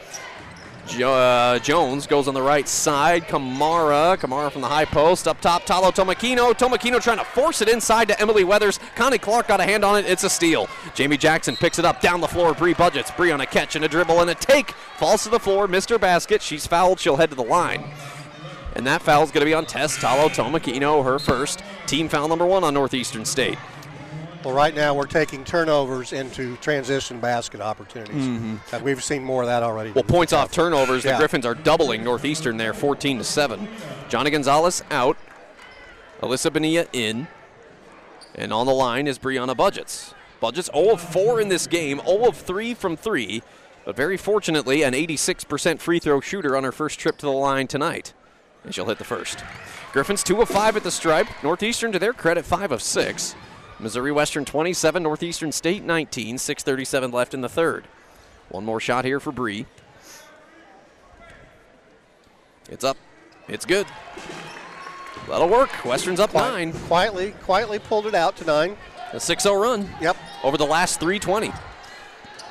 Jones goes on the right side. Kamara from the high post. Up top, Talotomakino. Tomakino trying to force it inside to Emily Weathers. Connie Clark got a hand on it. It's a steal. Jamie Jackson picks it up. Down the floor, Bree Budgetts. Bree on a catch and a dribble and a take. Falls to the floor. Missed her basket. She's fouled. She'll head to the line. And that foul's going to be on Tess Talotomakino, her first. Team foul number one on Northeastern State. Well, right now we're taking turnovers into transition basket opportunities. We've seen more of that already. Well, points off turnovers. The Griffins are doubling Northeastern there, 14-7. Johnny Gonzalez out. Alyssa Bonilla in. And on the line is Brianna Budgetts. Budgetts 0 of 4 in this game, 0 of 3 from 3. But very fortunately, an 86% free throw shooter on her first trip to the line tonight. And she'll hit the first. Griffins 2 of 5 at the stripe. Northeastern, to their credit, 5 of 6. Missouri Western 27, Northeastern State 19, 6:37 left in the third. One more shot here for Bree. It's up. It's good. That'll work. Western's up 9. Quietly pulled it out to 9. A 6-0 run. Yep. Over the last 3:20.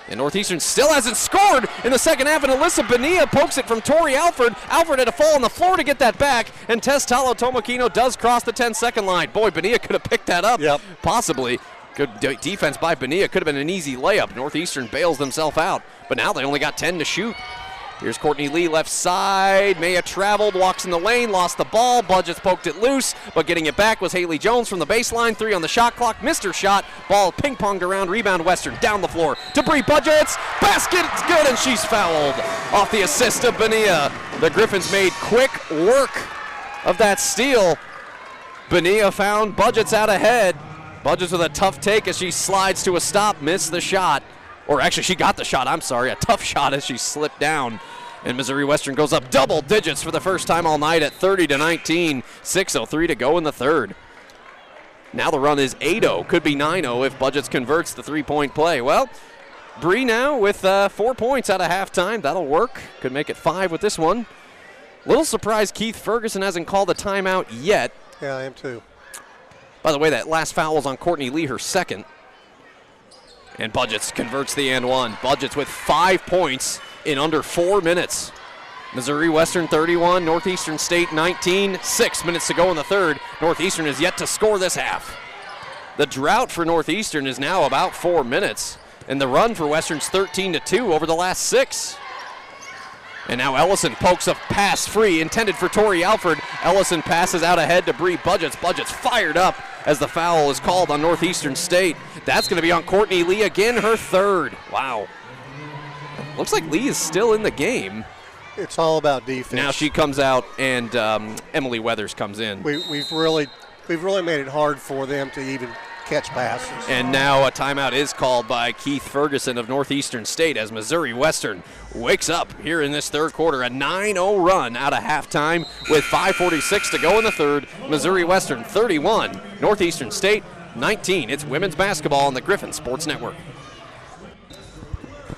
And Northeastern still hasn't scored in the second half, and Alyssa Bonilla pokes it from Tori Alford. Alford had a fall on the floor to get that back, and Tess Talotomakino does cross the 10-second line. Boy, Bonilla could have picked that up, possibly. Good defense by Bonilla. Could have been an easy layup. Northeastern bails themselves out, but now they only got 10 to shoot. Here's Courtney Lee, left side. Maya traveled, walks in the lane, lost the ball. Budgetts poked it loose, but getting it back was Haley Jones from the baseline. 3 on the shot clock, missed her shot. Ball ping-ponged around, rebound Western, down the floor to Bree Budgetts. Basket's good, and she's fouled. Off the assist of Bania. The Griffins made quick work of that steal. Bania found Budgetts out ahead. Budgetts with a tough take as she slides to a stop, missed the shot. Or actually, she got the shot, I'm sorry. A tough shot as she slipped down. And Missouri Western goes up double digits for the first time all night at 30-19. 6:03 to go in the third. Now the run is 8-0, could be 9-0 if Budgetts converts the three-point play. Well, Bree now with 4 points out of halftime. That'll work. Could make it 5 with this one. Little surprised Keith Ferguson hasn't called a timeout yet. Yeah, I am too. By the way, that last foul was on Courtney Lee, her second. And Budgetts converts the and one. Budgetts with 5 points in under 4 minutes. Missouri Western 31, Northeastern State 19. 6 minutes to go in the third. Northeastern is yet to score this half. The drought for Northeastern is now about 4 minutes. And the run for Western's 13-2 over the last 6. And now Ellison pokes a pass free intended for Tori Alford. Ellison passes out ahead to Bree Budgetts. Budgetts fired up as the foul is called on Northeastern State. That's going to be on Courtney Lee again, her third. Wow. Looks like Lee is still in the game. It's all about defense. Now she comes out and Emily Weathers comes in. We've really made it hard for them to even catch passes. And now a timeout is called by Keith Ferguson of Northeastern State as Missouri Western wakes up here in this third quarter. A 9-0 run out of halftime with 5:46 to go in the third. Missouri Western 31, Northeastern State 19. It's women's basketball on the Griffin Sports Network.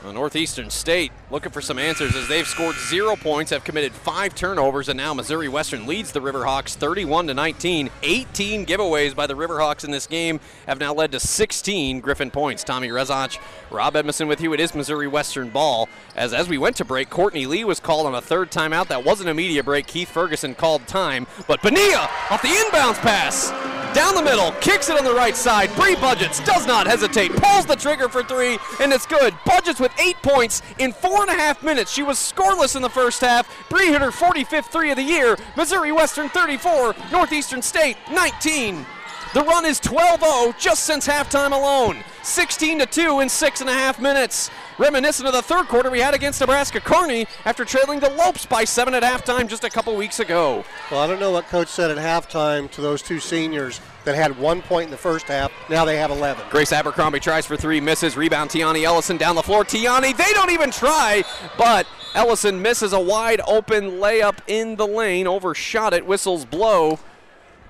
Well, Northeastern State looking for some answers as they've scored 0 points, have committed 5 turnovers, and now Missouri Western leads the Riverhawks 31-19. 18 giveaways by the Riverhawks in this game have now led to 16 Griffin points. Tommy Rezach, Rob Edmondson with you. It is Missouri Western ball. As we went to break, Courtney Lee was called on a third timeout. That wasn't a media break. Keith Ferguson called time, but Bania off the inbounds pass. Down the middle, kicks it on the right side. Bree Budgetts does not hesitate, pulls the trigger for 3, and it's good. Budgetts with 8 points in 4.5 minutes. She was scoreless in the first half. Bree hit her 45th three of the year. Missouri Western 34, Northeastern State 19. The run is 12-0 just since halftime alone. 16-2 in 6.5 minutes. Reminiscent of the third quarter we had against Nebraska Kearney after trailing the Lopes by 7 at halftime just a couple weeks ago. Well, I don't know what Coach said at halftime to those two seniors that had 1 point in the first half. Now they have 11. Grace Abercrombie tries for 3, misses. Rebound Tiani Ellison down the floor. Tiani, they don't even try, but Ellison misses a wide open layup in the lane. Overshot it, whistles blow.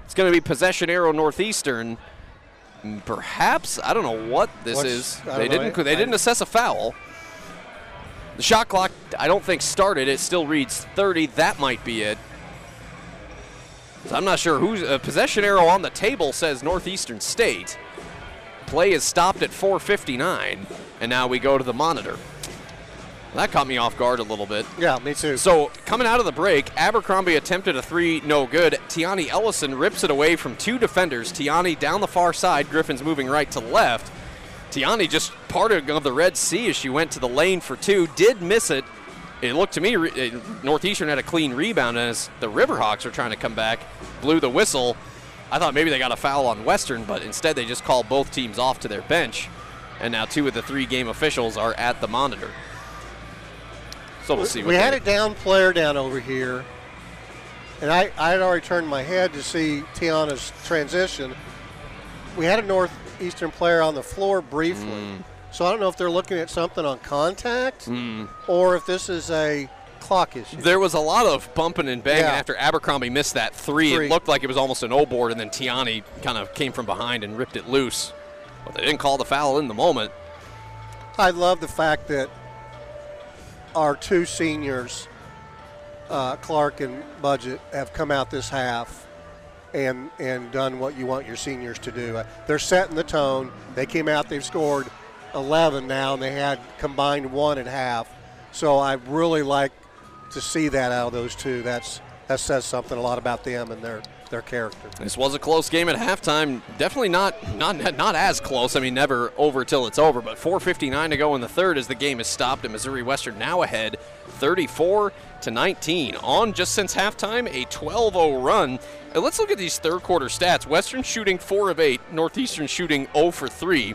It's going to be possession arrow Northeastern. Perhaps, I don't know what this is. They didn't assess a foul. The shot clock, I don't think started. It still reads 30. That might be it. So I'm not sure who's possession arrow on the table says Northeastern State. Play is stopped at 4:59, and now we go to the monitor. That caught me off guard a little bit. Yeah, me too. So coming out of the break, Abercrombie attempted a 3, no good. Tiani Ellison rips it away from 2 defenders. Tiani down the far side, Griffin's moving right to left. Tiani just parted of the Red Sea as she went to the lane for 2, did miss it. It looked to me, Northeastern had a clean rebound as the Riverhawks are trying to come back, blew the whistle. I thought maybe they got a foul on Western, but instead they just called both teams off to their bench. And now 2 of the 3 game officials are at the monitor. So we'll see. We had a down player down over here, and I had already turned my head to see Tiana's transition. We had a Northeastern player on the floor briefly, so I don't know if they're looking at something on contact or if this is a clock issue. There was a lot of bumping and banging after Abercrombie missed that 3. It looked like it was almost an O board, and then Tiani kind of came from behind and ripped it loose. But they didn't call the foul in the moment. I love the fact that our 2 seniors, Clark and Budgetts, have come out this half and done what you want your seniors to do. They're setting the tone. They came out, they've scored 11 now, and they had combined 1 and a half. So I really like to see that out of those 2. That's that says something a lot about them and their character. This was a close game at halftime. Definitely not as close. I mean, never over till it's over. But 4:59 to go in the third as the game is stopped, and Missouri Western now ahead 34-19. On just since halftime, a 12-0 run. And let's look at these third quarter stats. Western shooting 4 of 8, Northeastern shooting 0 for 3.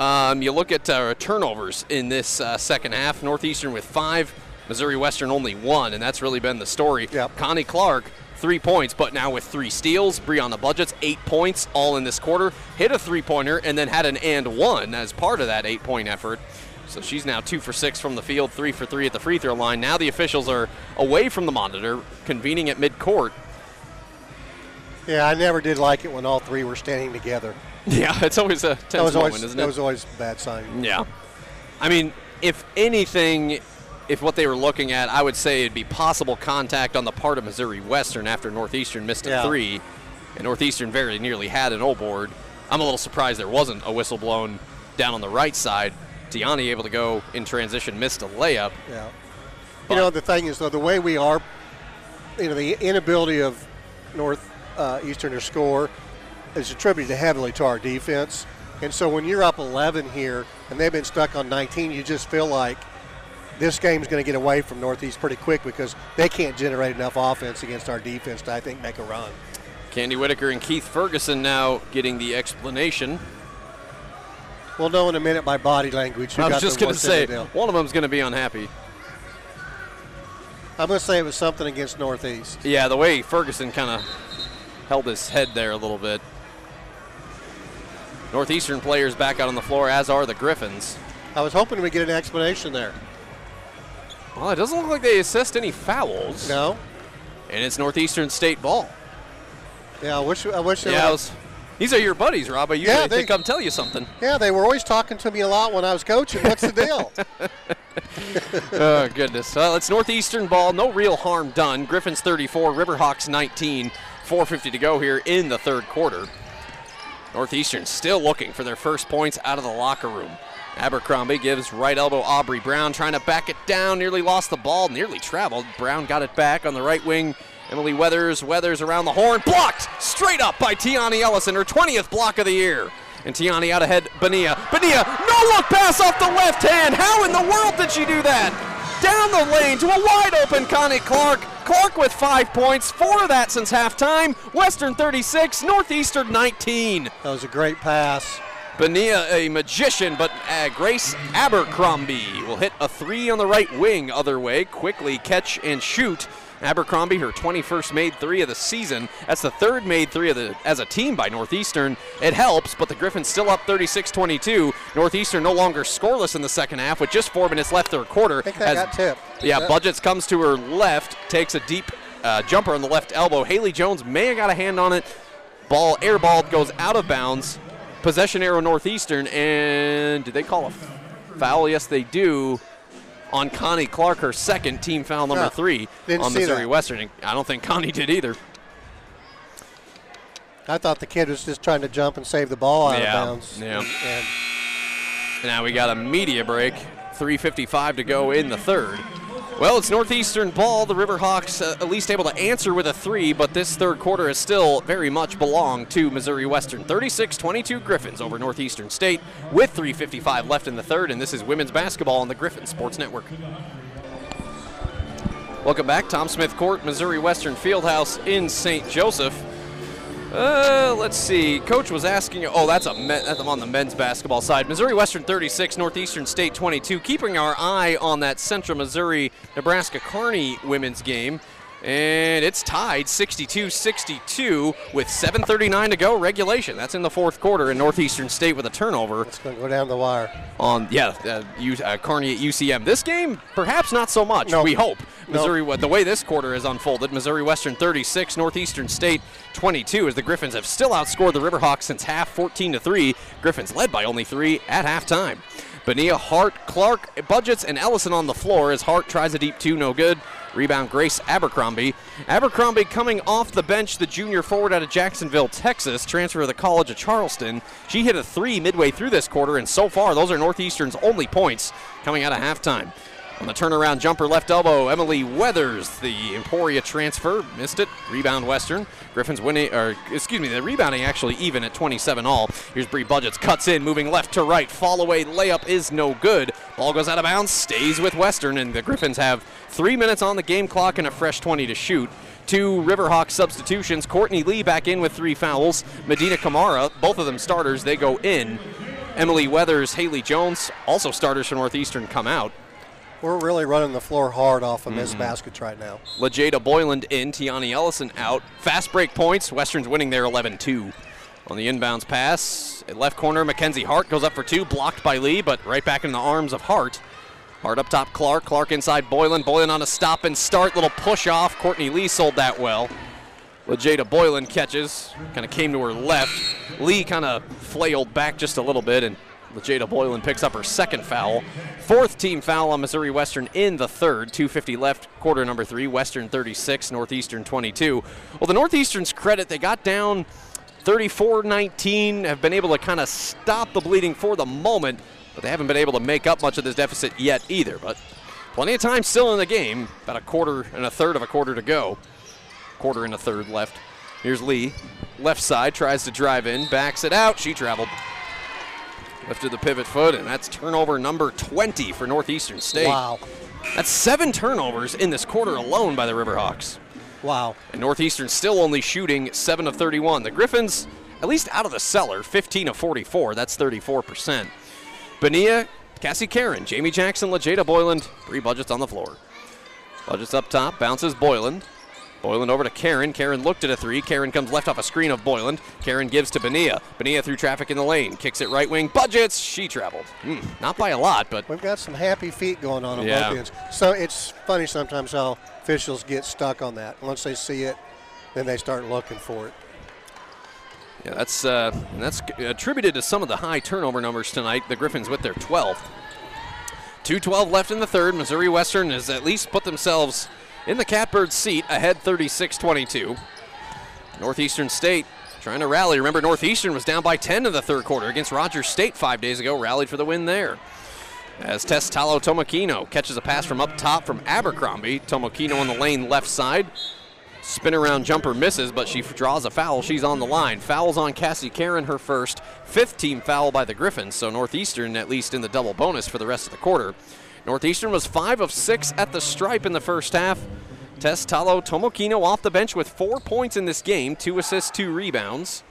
You look at turnovers in this second half. Northeastern with 5, Missouri Western only 1, and that's really been the story. Yep. Connie Clark, 3 points, but now with 3 steals. Bree on the budgets, 8 points all in this quarter. Hit a 3-pointer and then had an and one as part of that 8-point effort. So she's now 2 for 6 from the field, 3 for 3 at the free throw line. Now the officials are away from the monitor, convening at midcourt. Yeah, I never did like it when all 3 were standing together. Yeah, it's always a tense moment, isn't it? That was always a bad sign. Yeah. I mean, if anything, if what they were looking at, I would say it'd be possible contact on the part of Missouri Western after Northeastern missed a 3, and Northeastern very nearly had an O-board. I'm a little surprised there wasn't a whistle blown down on the right side. Tiani able to go in transition, missed a layup. Yeah. But, you know, the thing is, though, the way we are, you know, the inability of Northeastern to score is attributed heavily to our defense. And so when you're up 11 here and they've been stuck on 19, you just feel like this game's going to get away from Northeast pretty quick because they can't generate enough offense against our defense to, I think, make a run. Candy Whitaker and Keith Ferguson now getting the explanation. We'll know in a minute by body language. I was just going to say, one of them's going to be unhappy. I'm going to say it was something against Northeast. Yeah, the way Ferguson kind of held his head there a little bit. Northeastern players back out on the floor, as are the Griffins. I was hoping we'd get an explanation there. Well, it doesn't look like they assessed any fouls. No. And it's Northeastern State ball. Yeah, I wish they were. These are your buddies, Rob. Yeah, they come tell you something. Yeah, they were always talking to me a lot when I was coaching. What's the deal? Oh, goodness. Well, it's Northeastern ball. No real harm done. Griffins 34, Riverhawks 19. 4:50 to go here in the third quarter. Northeastern still looking for their first points out of the locker room. Abercrombie gives right elbow Aubrey Brown, trying to back it down. Nearly lost the ball, nearly traveled. Brown got it back on the right wing. Emily Weathers around the horn. Blocked straight up by Tiani Ellison, her 20th block of the year. And Tiani out ahead, Bania, no-look pass off the left hand. How in the world did she do that? Down the lane to a wide-open Connie Clark. Clark with 5 points, 4 of that since halftime. Western 36, Northeastern 19. That was a great pass. Bania, a magician, but Grace Abercrombie will hit a 3 on the right wing other way. Quickly catch and shoot. Abercrombie, her 21st made 3 of the season. That's the 3rd made 3 as a team by Northeastern. It helps, but the Griffins still up 36-22. Northeastern no longer scoreless in the second half with just 4 minutes left third quarter. I think that got tipped. Yeah, Budgetts comes to her left, takes a deep jumper on the left elbow. Haley Jones may have got a hand on it. Ball airballed, goes out of bounds. Possession arrow Northeastern, and did they call a foul? Yes, they do. On Connie Clark, her second team foul number 3 on Missouri Western. And I don't think Connie did either. I thought the kid was just trying to jump and save the ball out of bounds. Yeah. And now we got a media break. 3:55 to go in the third. Well, it's Northeastern ball. The Riverhawks at least able to answer with a 3, but this third quarter has still very much belonged to Missouri Western. 36-22 Griffins over Northeastern State with 3:55 left in the third, and this is women's basketball on the Griffin Sports Network. Welcome back. Tom Smith Court, Missouri Western Fieldhouse in St. Joseph. Let's see. Coach was asking, that's on the men's basketball side. Missouri Western 36, Northeastern State 22, keeping our eye on that Central Missouri Nebraska Kearney women's game. And it's tied 62-62 with 7:39 to go regulation. That's in the fourth quarter, and Northeastern State with a turnover. It's going to go down the wire. Kearney at UCM. This game, perhaps not so much, we hope. The way this quarter has unfolded, Missouri Western 36, Northeastern State 22, as the Griffins have still outscored the Riverhawks since half, 14-3. Griffins led by only 3 at halftime. Bania, Hart, Clark, Budgetts, and Ellison on the floor as Hart tries a deep 2, no good. Rebound, Grace Abercrombie. Abercrombie coming off the bench, the junior forward out of Jacksonville, Texas, transfer to the College of Charleston. She hit a 3 midway through this quarter, and so far those are Northeastern's only points coming out of halftime. On the turnaround jumper, left elbow, Emily Weathers, the Emporia transfer, missed it. Rebound Western. Griffin's winning, or excuse me, the rebounding actually even at 27 all. Here's Bree Budgetts, cuts in, moving left to right. Fall away layup is no good. Ball goes out of bounds, stays with Western, and the Griffins have 3 minutes on the game clock and a fresh 20 to shoot. Two Riverhawk substitutions. Courtney Lee back in with 3 fouls. Medina Kamara, both of them starters, they go in. Emily Weathers, Haley Jones, also starters for Northeastern, come out. We're really running the floor hard off of Miss Baskets right now. Lejada Boylan in, Tiani Ellison out. Fast break points, Western's winning there 11-2. On the inbounds pass, at left corner, Mackenzie Hart goes up for 2, blocked by Lee, but right back in the arms of Hart. Hart up top, Clark. Clark inside Boylan. Boylan on a stop and start, little push off. Courtney Lee sold that well. Lejada Boylan catches, kind of came to her left. Lee kind of flailed back just a little bit, and Lejada Boylan picks up her second foul. Fourth team foul on Missouri Western in the third. 2:50 left, quarter number 3. Western 36, Northeastern 22. Well, the Northeastern's credit, they got down 34-19, have been able to kind of stop the bleeding for the moment, but they haven't been able to make up much of this deficit yet either. But plenty of time still in the game, about a quarter and a third of a quarter to go. Quarter and a third left. Here's Lee, left side, tries to drive in, backs it out, she traveled. Lifted the pivot foot, and that's turnover number 20 for Northeastern State. Wow. That's 7 turnovers in this quarter alone by the Riverhawks. Wow. And Northeastern still only shooting 7 of 31. The Griffins, at least out of the cellar, 15 of 44. That's 34%. Bania, Cassie Caron, Jamie Jackson, Lejada Boylan, 3 Budgetts on the floor. Budgetts up top, bounces Boylan. Boylan over to Caron. Caron looked at a 3. Caron comes left off a screen of Boylan. Caron gives to Bania. Bania through traffic in the lane. Kicks it right wing. Budgetts. She traveled. Not by a lot, but. We've got some happy feet going on both ends. So it's funny sometimes how officials get stuck on that. Once they see it, then they start looking for it. Yeah, that's attributed to some of the high turnover numbers tonight. The Griffins with their 12th. 2:12 left in the third. Missouri Western has at least put themselves in the catbird seat, ahead 36-22. Northeastern State trying to rally. Remember, Northeastern was down by 10 in the third quarter against Rogers State 5 days ago, rallied for the win there. As Tess Talotomakino catches a pass from up top from Abercrombie. Tomokino on the lane left side. Spin around jumper misses, but she draws a foul. She's on the line. Fouls on Cassie Caron, her first. 5th team foul by the Griffins, so Northeastern at least in the double bonus for the rest of the quarter. Northeastern was 5 of 6 at the stripe in the first half. Tess Talotomakino off the bench with 4 points in this game, 2 assists, 2 rebounds,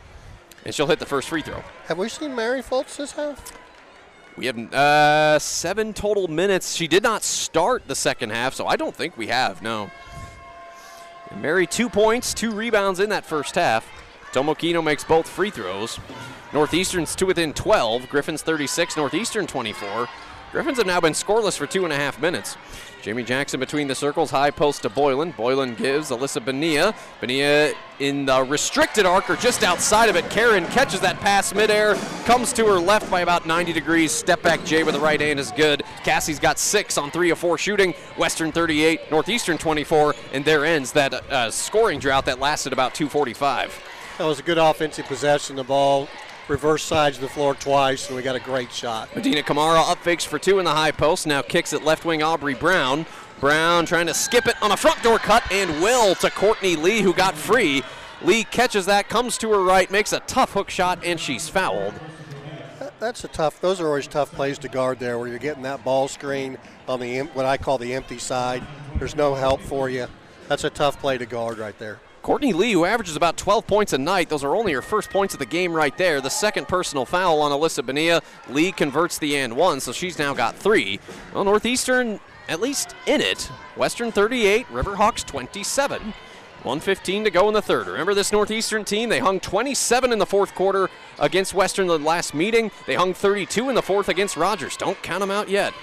and she'll hit the first free throw. Have we seen Mary Fultz this half? We haven't. 7 total minutes. She did not start the second half, so I don't think we have, no. And Mary, 2 points, 2 rebounds in that first half. Tomokino makes both free throws. Northeastern's to within 12. Griffin's 36, Northeastern 24. Griffins have now been scoreless for 2.5 minutes. Jamie Jackson between the circles, high post to Boylan. Boylan gives Alyssa Bonilla. Bonilla in the restricted arc or just outside of it. Caron catches that pass midair, comes to her left by about 90 degrees. Step back J with the right hand is good. Cassie's got 6 on 3 of 4 shooting. Western 38, Northeastern 24, and there ends that scoring drought that lasted about 2:45. That was a good offensive possession. The ball reverse sides of the floor twice, and we got a great shot. Medina Kamara up fakes for 2 in the high post, now kicks at left wing Aubrey Brown. Brown trying to skip it on a front door cut, and will to Courtney Lee, who got free. Lee catches that, comes to her right, makes a tough hook shot, and she's fouled. That's a tough, those are always tough plays to guard there, where you're getting that ball screen on the, what I call the empty side. There's no help for you. That's a tough play to guard right there. Courtney Lee, who averages about 12 points a night, those are only her first points of the game right there. The second personal foul on Alyssa Bonilla. Lee converts the and one, so she's now got 3. Well, Northeastern at least in it. Western 38, Riverhawks 27. 1:15 to go in the third. Remember this Northeastern team, they hung 27 in the fourth quarter against Western the last meeting. They hung 32 in the fourth against Rogers. Don't count them out yet.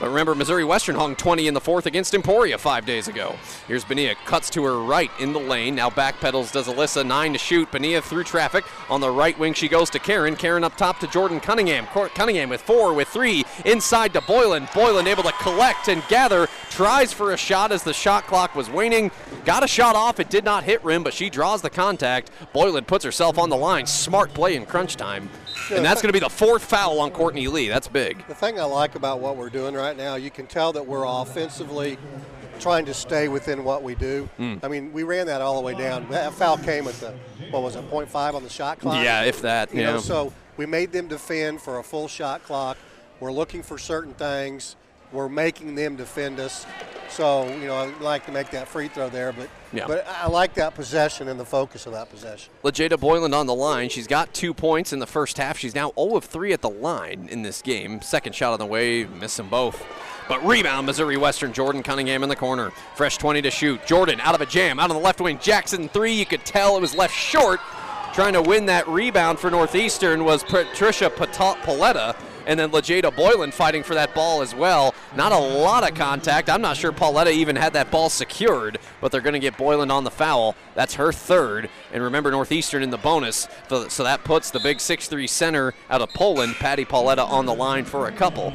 But remember, Missouri Western hung 20 in the fourth against Emporia 5 days ago. Here's Bania, cuts to her right in the lane. Now backpedals does Alyssa, 9 to shoot. Bania through traffic. On the right wing, she goes to Caron. Caron up top to Jordan Cunningham. Cunningham with 4, with 3. Inside to Boylan. Boylan able to collect and gather. Tries for a shot as the shot clock was waning. Got a shot off. It did not hit rim, but she draws the contact. Boylan puts herself on the line. Smart play in crunch time. And that's going to be the fourth foul on Courtney Lee. That's big. The thing I like about what we're doing right now, you can tell that we're offensively trying to stay within what we do. I mean, we ran that all the way down. That foul came at the, what was it, 0.5 on the shot clock? Yeah, if that. You know, so we made them defend for a full shot clock. We're looking for certain things. We're making them defend us. So, you know, I'd like to make that free throw there, but I like that possession and the focus of that possession. Lejada Boylan on the line. She's got 2 points in the first half. She's now 0 of 3 at the line in this game. Second shot on the way, miss them both. But rebound, Missouri Western, Jordan Cunningham in the corner. Fresh 20 to shoot. Jordan out of a jam, out on the left wing. Jackson, 3, you could tell it was left short. Trying to win that rebound for Northeastern was Patricia Pauletta. And then Lejada Boylan fighting for that ball as well. Not a lot of contact. I'm not sure Pauletta even had that ball secured, but they're going to get Boylan on the foul. That's her third. And remember, Northeastern in the bonus. So that puts the big 6'3" center out of Poland, Patty Pauletta, on the line for a couple.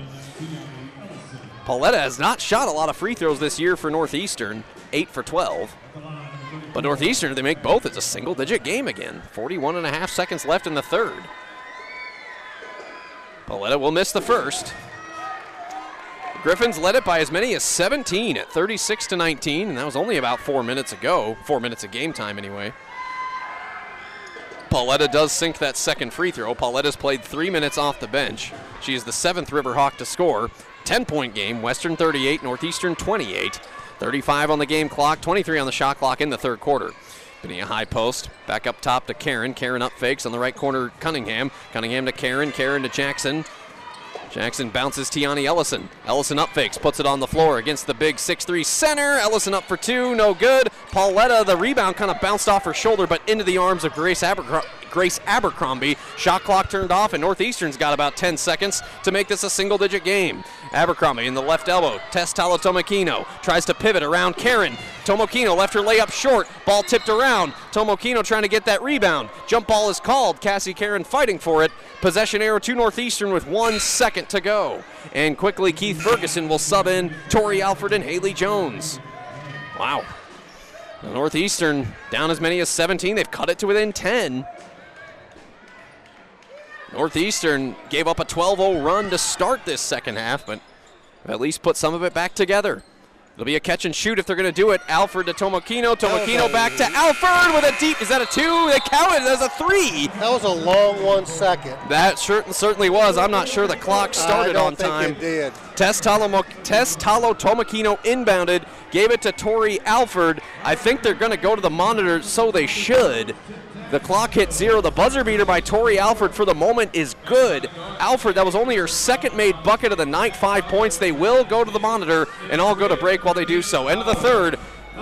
Pauletta has not shot a lot of free throws this year for Northeastern, 8 for 12. But Northeastern, if they make both, it's a single-digit game again. 41 and a half seconds left in the third. Pauletta will miss the first. The Griffins led it by as many as 17 at 36 to 19, and that was only about 4 minutes ago, 4 minutes of game time anyway. Pauletta does sink that second free throw. Pauletta's played 3 minutes off the bench. She is the 7th River Hawk to score. 10-point game, Western 38, Northeastern 28. 35 on the game clock, 23 on the shot clock in the third quarter. Bania high post, back up top to Caron. Caron up fakes on the right corner, Cunningham. Cunningham to Caron, Caron to Jackson. Jackson bounces Tiani Ellison. Ellison up fakes, puts it on the floor against the big 6'3" center. Ellison up for 2, no good. Pauletta, the rebound kind of bounced off her shoulder but into the arms of Grace Abercrombie. Shot clock turned off, and Northeastern's got about 10 seconds to make this a single-digit game. Abercrombie in the left elbow. Tess Talotomakino tries to pivot around Caron. Tomokino left her layup short. Ball tipped around. Tomokino trying to get that rebound. Jump ball is called. Cassie Caron fighting for it. Possession arrow to Northeastern with 1 second to go. And quickly, Keith Ferguson will sub in Tori Alford and Haley Jones. Wow. Now Northeastern down as many as 17. They've cut it to within 10. Northeastern gave up a 12-0 run to start this second half, but at least put some of it back together. It'll be a catch and shoot if they're going to do it. Alford to Tomokino. Tomokino back to Alford with a deep. Is that a 2? They counted. That's a 3. That was a long 1 second. That certainly was. I'm not sure the clock started on time. I don't think it did. Tess Talotomakino inbounded, gave it to Tori Alford. I think they're going to go to the monitor, so they should. The clock hit 0. The buzzer beater by Tori Alford for the moment is good. Alford, that was only her second made bucket of the night, 5 points. They will go to the monitor, and all go to break while they do so. End of the third.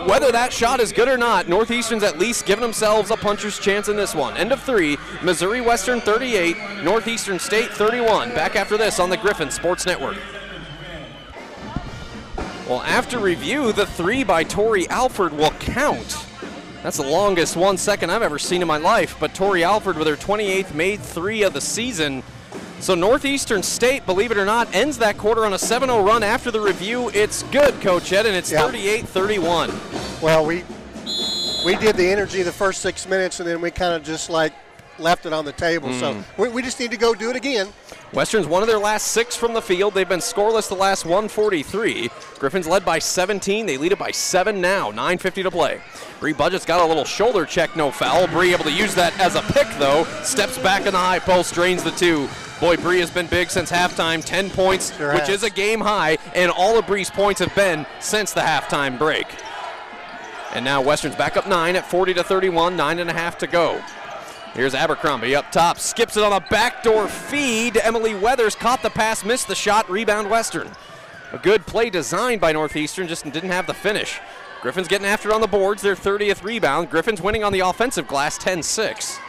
Whether that shot is good or not, Northeastern's at least given themselves a puncher's chance in this one. End of 3, Missouri Western 38, Northeastern State 31. Back after this on the Griffin Sports Network. Well, after review, the 3 by Tori Alford will count. That's the longest 1 second I've ever seen in my life, but Tori Alford with her 28th made 3 of the season. So Northeastern State, believe it or not, ends that quarter on a 7-0 run after the review. It's good, Coach Ed, and it's 38-31. Well, we did the energy the first 6 minutes, and then we kind of just like left it on the table. So we just need to go do it again. Western's one of their last 6 from the field. They've been scoreless the last 143. Griffins led by 17. They lead it by 7 now. 9:50 to play. Bree Budgetts got a little shoulder check, no foul. Bree able to use that as a pick, though. Steps back in the high post, drains the 2. Boy, Bree has been big since halftime. 10 points, sure which is a game high, and all of Bree's points have been since the halftime break. And now Western's back up 9 at 40 to 31, 9.5 to go. Here's Abercrombie up top, skips it on a backdoor feed. Emily Weathers caught the pass, missed the shot, rebound Western. A good play designed by Northeastern, just didn't have the finish. Griffins getting after it on the boards, their 30th rebound. Griffins winning on the offensive glass, 10-6.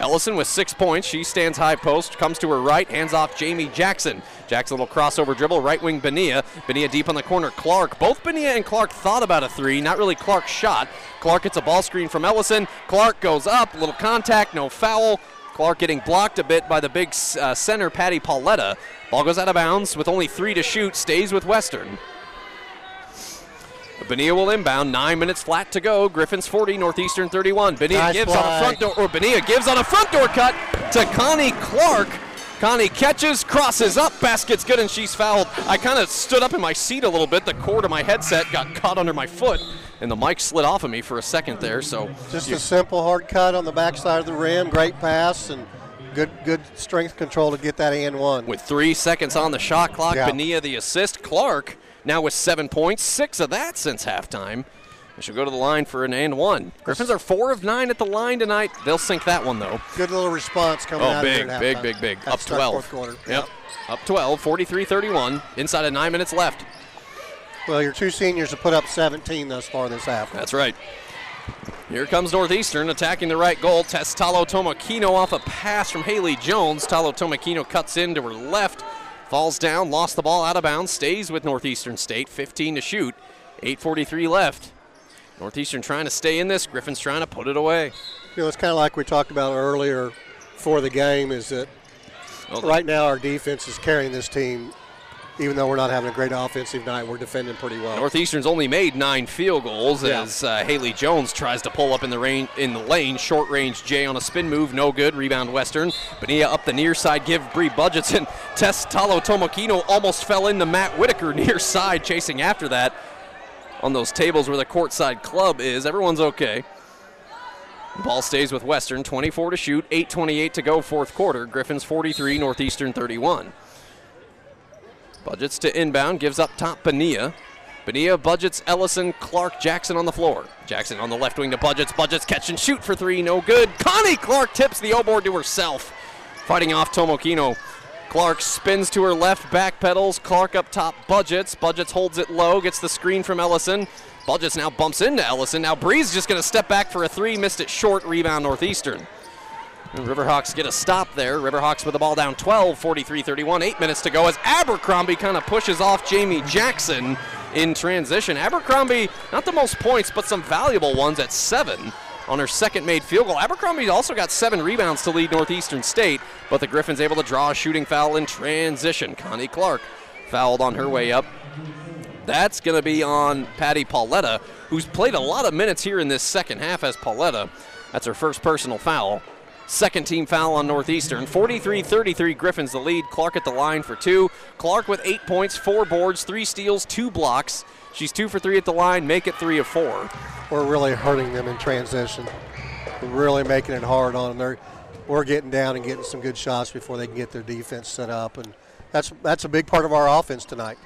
Ellison with 6 points. She stands high post, comes to her right, hands off Jamie Jackson. Jackson, little crossover dribble, right wing Bania. Bania deep on the corner, Clark. Both Bania and Clark thought about a 3, not really Clark's shot. Clark gets a ball screen from Ellison. Clark goes up, little contact, no foul. Clark getting blocked a bit by the big center, Patty Pauletta. Ball goes out of bounds with only 3 to shoot, stays with Western. Bonilla will inbound, 9 minutes flat to go. Griffin's 40, Northeastern 31. Bonilla gives on a front door cut to Connie Clark. Connie catches, crosses up, basket's good, and she's fouled. I kind of stood up in my seat a little bit. The cord of my headset got caught under my foot, and the mic slid off of me for a second there. So just a simple hard cut on the backside of the rim. Great pass and good strength control to get that and one. With 3 seconds on the shot clock, yeah. Bonilla the assist. Clark now with 7 points, six of that since halftime. And she'll go to the line for an and one. Griffins are 4 of 9 at the line tonight. They'll sink that one, though. Good little response coming out of there. Oh, big. Up 12. Fourth quarter. Yep. Up 12, 43-31, inside of 9 minutes left. Well, your two seniors have put up 17 thus far this half. That's right. Here comes Northeastern attacking the right goal. Tess Talotomakino off a pass from Haley Jones. Talotomakino cuts in to her left, falls down, lost the ball out of bounds, stays with Northeastern State, 15 to shoot, 8:43 left. Northeastern trying to stay in this. Griffin's trying to put it away. You know, it's kind of like we talked about earlier for the game is that right now our defense is carrying this team. Even though we're not having a great offensive night, we're defending pretty well. Northeastern's only made 9 field goals as Haley Jones tries to pull up in the lane. Short range J on a spin move, no good. Rebound Western. Bonilla up the near side, give Bree Budgetts, and Tess Talotomakino almost fell into Matt Whitaker near side chasing after that. On those tables where the courtside club is, everyone's okay. Ball stays with Western, 24 to shoot, 8:28 to go, fourth quarter. Griffin's 43, Northeastern 31. Budgetts to inbound, gives up top Bonilla. Bonilla, Budgetts, Ellison, Clark, Jackson on the floor. Jackson on the left wing to Budgetts. Budgetts catch and shoot for three, no good. Connie Clark tips the O board to herself, fighting off Tomokino. Clark spins to her left, backpedals. Clark up top, Budgetts. Budgetts holds it low, gets the screen from Ellison. Budgetts now bumps into Ellison. Now Bree's just going to step back for a three, missed it short, rebound Northeastern. And Riverhawks get a stop there. Riverhawks with the ball down 12, 43-31, 8 minutes to go as Abercrombie kind of pushes off Jamie Jackson in transition. Abercrombie, not the most points, but some valuable ones at 7. On her second made field goal. Abercrombie also got 7 rebounds to lead Northeastern State, but the Griffins able to draw a shooting foul in transition. Connie Clark fouled on her way up. That's going to be on Patty Pauletta, who's played a lot of minutes here in this second half as Pauletta. That's her first personal foul. Second team foul on Northeastern. 43-33, Griffins the lead. Clark at the line for 2. Clark with 8 points, 4 boards, 3 steals, 2 blocks. She's 2 for 3 at the line, make it 3 of 4. We're really hurting them in transition. We're really making it hard on them. We're getting down and getting some good shots before they can get their defense set up, and that's a big part of our offense tonight.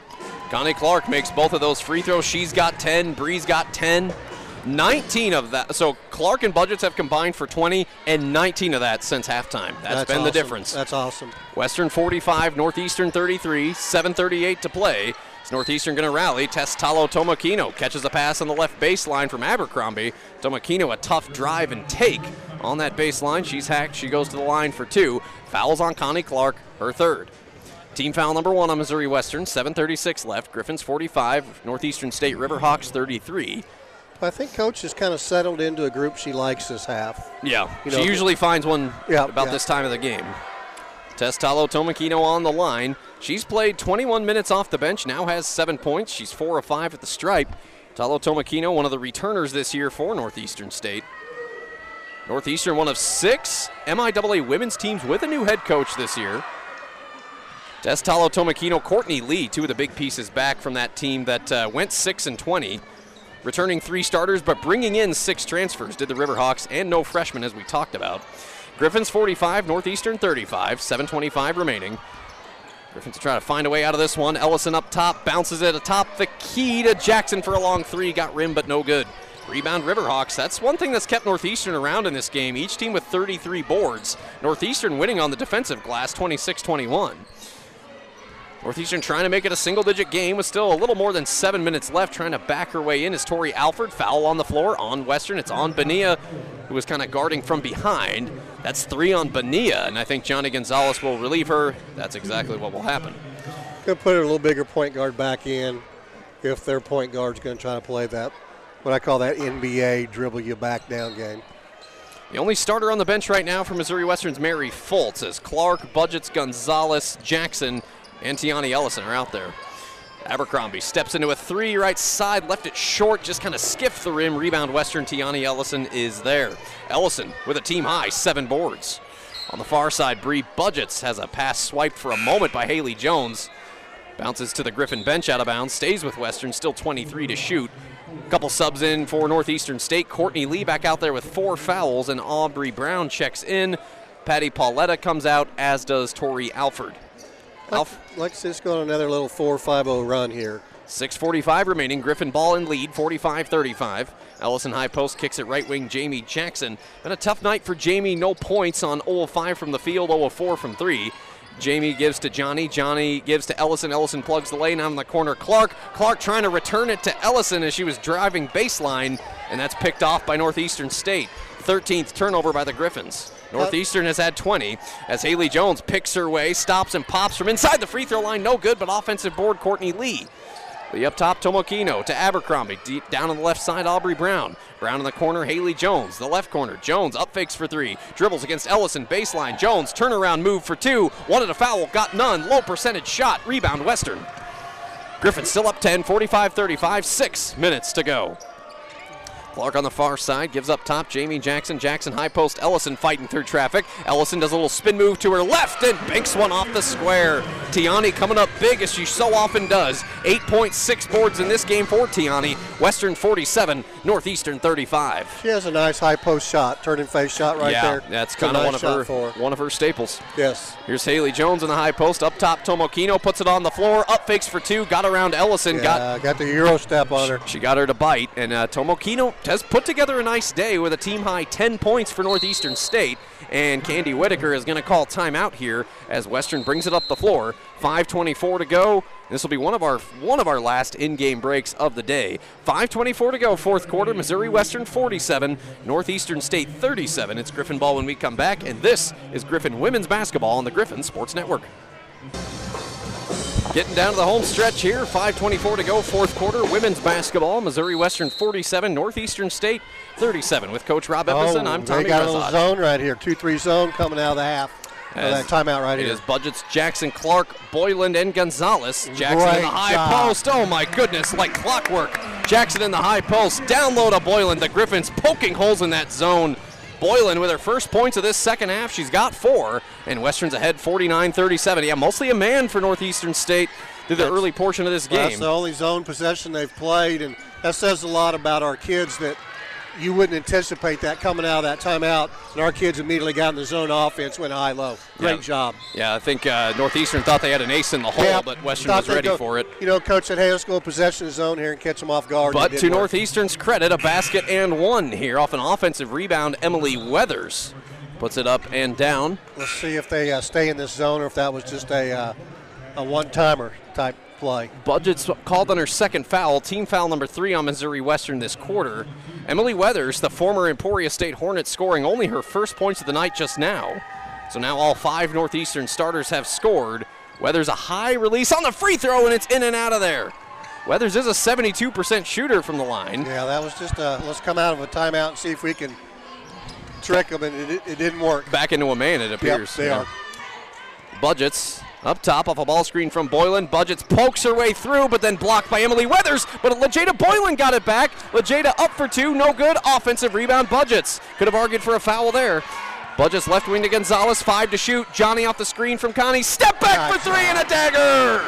Connie Clark makes both of those free throws. She's got 10, Bree's got 10. 19 of that. So Clark and Budgetts have combined for 20 and 19 of that since halftime. That's been awesome. The difference. That's awesome. Western 45, Northeastern 33, 7:38 to play. It's Northeastern going to rally. Tess Talotomakino catches a pass on the left baseline from Abercrombie. Tomakino a tough drive and take on that baseline. She's hacked. She goes to the line for 2. Fouls on Connie Clark, her 3rd. Team foul number 1 on Missouri Western, 7:36 left. Griffins 45, Northeastern State Riverhawks 33. I think Coach has kind of settled into a group she likes this half. Yeah, you know, she usually finds one about this time of the game. Tess Talotomakino on the line. She's played 21 minutes off the bench, now has 7 points. She's 4 of 5 at the stripe. Talotomakino, one of the returners this year for Northeastern State. Northeastern, one of 6 MIAA women's teams with a new head coach this year. Tess Talotomakino, Courtney Lee, 2 of the big pieces back from that team that went 6-20. Returning 3 starters, but bringing in 6 transfers. Did the Riverhawks and no freshmen, as we talked about. Griffins 45, Northeastern 35, 7:25 remaining. Griffins trying to find a way out of this one. Ellison up top, bounces it atop the key to Jackson for a long 3. Got rimmed, but no good. Rebound Riverhawks. That's one thing that's kept Northeastern around in this game. Each team with 33 boards. Northeastern winning on the defensive glass, 26-21. Northeastern trying to make it a single-digit game with still a little more than 7 minutes left. Trying to back her way in is Tori Alford. Foul on the floor on Western. It's on Bonilla, who was kind of guarding from behind. That's 3 on Bonilla, and I think Johnny Gonzalez will relieve her. That's exactly what will happen. Going to put a little bigger point guard back in if their point guard's going to try to play that, what I call that NBA dribble you back down game. The only starter on the bench right now for Missouri Western's Mary Fultz as Clark, Budgetts, Gonzalez, Jackson, and Tiani Ellison are out there. Abercrombie steps into a three right side, left it short, just kind of skiffed the rim. Rebound Western, Tiani Ellison is there. Ellison with a team high, 7 boards. On the far side, Bree Budgetts has a pass swiped for a moment by Haley Jones. Bounces to the Griffin bench out of bounds, stays with Western, still 23 to shoot. A couple subs in for Northeastern State. Courtney Lee back out there with 4 fouls, and Aubrey Brown checks in. Patty Pauletta comes out, as does Tori Alford. Lex going on another little 4-5-0 run here. 6:45 remaining, Griffin ball in lead, 45-35. Ellison high post kicks it right wing, Jamie Jackson. Been a tough night for Jamie, no points on 0 of 5 from the field, 0 of 4 from 3. Jamie gives to Johnny. Johnny gives to Ellison. Ellison plugs the lane out in the corner. Clark. Clark trying to return it to Ellison as she was driving baseline, and that's picked off by Northeastern State. 13th turnover by the Griffins. Northeastern has had 20 as Haley Jones picks her way, stops and pops from inside the free throw line. No good, but offensive board, Courtney Lee. Lee up top, Tomokino to Abercrombie. Deep down on the left side, Aubrey Brown. Brown in the corner, Haley Jones. The left corner, Jones up fakes for 3. Dribbles against Ellison, baseline. Jones, turnaround move for 2. Wanted a foul, got none. Low percentage shot, rebound Western. Griffin still up 10, 45-35, 6 minutes to go. Clark on the far side, gives up top, Jamie Jackson. Jackson high post, Ellison fighting through traffic. Ellison does a little spin move to her left and banks one off the square. Tiani coming up big as she so often does. 8.6 boards in this game for Tiani. Western 47, Northeastern 35. She has a nice high post shot, turn and face shot right there. Yeah, that's kind of one of her staples. Yes. Here's Haley Jones in the high post. Up top, Tomokino puts it on the floor. Up fakes for 2, got around Ellison. Yeah, got the Euro step on her. She got her to bite, and Tomokino has put together a nice day with a team-high 10 points for Northeastern State, and Candy Whitaker is going to call timeout here as Western brings it up the floor. 5:24 to go. This will be one of our last in-game breaks of the day. 5:24 to go, fourth quarter. Missouri Western 47, Northeastern State 37. It's Griffin ball when we come back, and this is Griffin women's basketball on the Griffin Sports Network. Getting down to the home stretch here, 5:24 to go, fourth quarter, women's basketball, Missouri Western 47, Northeastern State 37. With Coach Rob Epperson, I'm Tommy Rezat. They got a little zone right here, 2-3 zone coming out of the half. That timeout right here. It is Budgetts, Jackson, Clark, Boylan, and Gonzalez. Jackson in the high post. Oh, my goodness, like clockwork. Jackson in the high post, down low to Boylan. The Griffins poking holes in that zone. Boylan with her first points of this second half. She's got 4, and Western's ahead 49-37. Yeah, mostly a man for Northeastern State through the early portion of this game. That's the only zone possession they've played, and that says a lot about our kids that you wouldn't anticipate that coming out of that timeout, and our kids immediately got in the zone offense, went high-low. Great job. Yeah, I think Northeastern thought they had an ace in the hole, but Western was ready for it. You know, Coach said, hey, let's go possession zone here and catch them off guard. But to Northeastern's credit, a basket and one here off an offensive rebound. Emily Weathers puts it up and down. Let's see if they stay in this zone or if that was just a one-timer type play. Budgetts called on her second foul, team foul number 3 on Missouri Western this quarter. Emily Weathers, the former Emporia State Hornet, scoring only her first points of the night just now. So now all 5 Northeastern starters have scored. Weathers a high release on the free throw, and it's in and out of there. Weathers is a 72% shooter from the line. Yeah, that was just let's come out of a timeout and see if we can trick them, and it didn't work. Back into a man, it appears. Yep, they are. Budgetts. Up top off a ball screen from Boylan. Budgetts pokes her way through, but then blocked by Emily Weathers. But Lejada Boylan got it back. Lejada up for 2, no good. Offensive rebound, Budgetts. Could have argued for a foul there. Budgetts left wing to Gonzalez, 5 to shoot. Johnny off the screen from Connie. Step back for 3 and a dagger.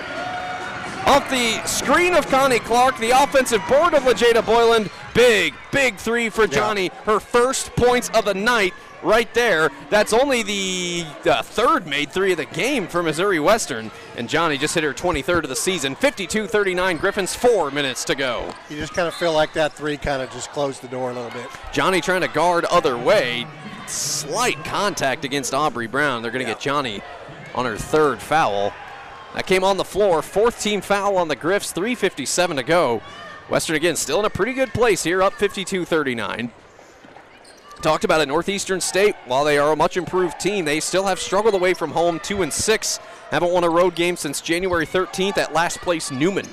Off the screen of Connie Clark, the offensive board of Lejada Boylan. Big 3 for Johnny. Her first points of the night. Right there, that's only the 3rd made 3 of the game for Missouri Western, and Johnny just hit her 23rd of the season. 52-39, Griffins, 4 minutes to go. You just kind of feel like that 3 kind of just closed the door a little bit. Johnny trying to guard other way, slight contact against Aubrey Brown. They're going to get Johnny on her 3rd foul. That came on the floor, 4th team foul on the Griffs, 3:57 to go. Western again still in a pretty good place here, up 52-39. Talked about at Northeastern State, while they are a much improved team, they still have struggled away from home, 2-6. Haven't won a road game since January 13th at last place Newman.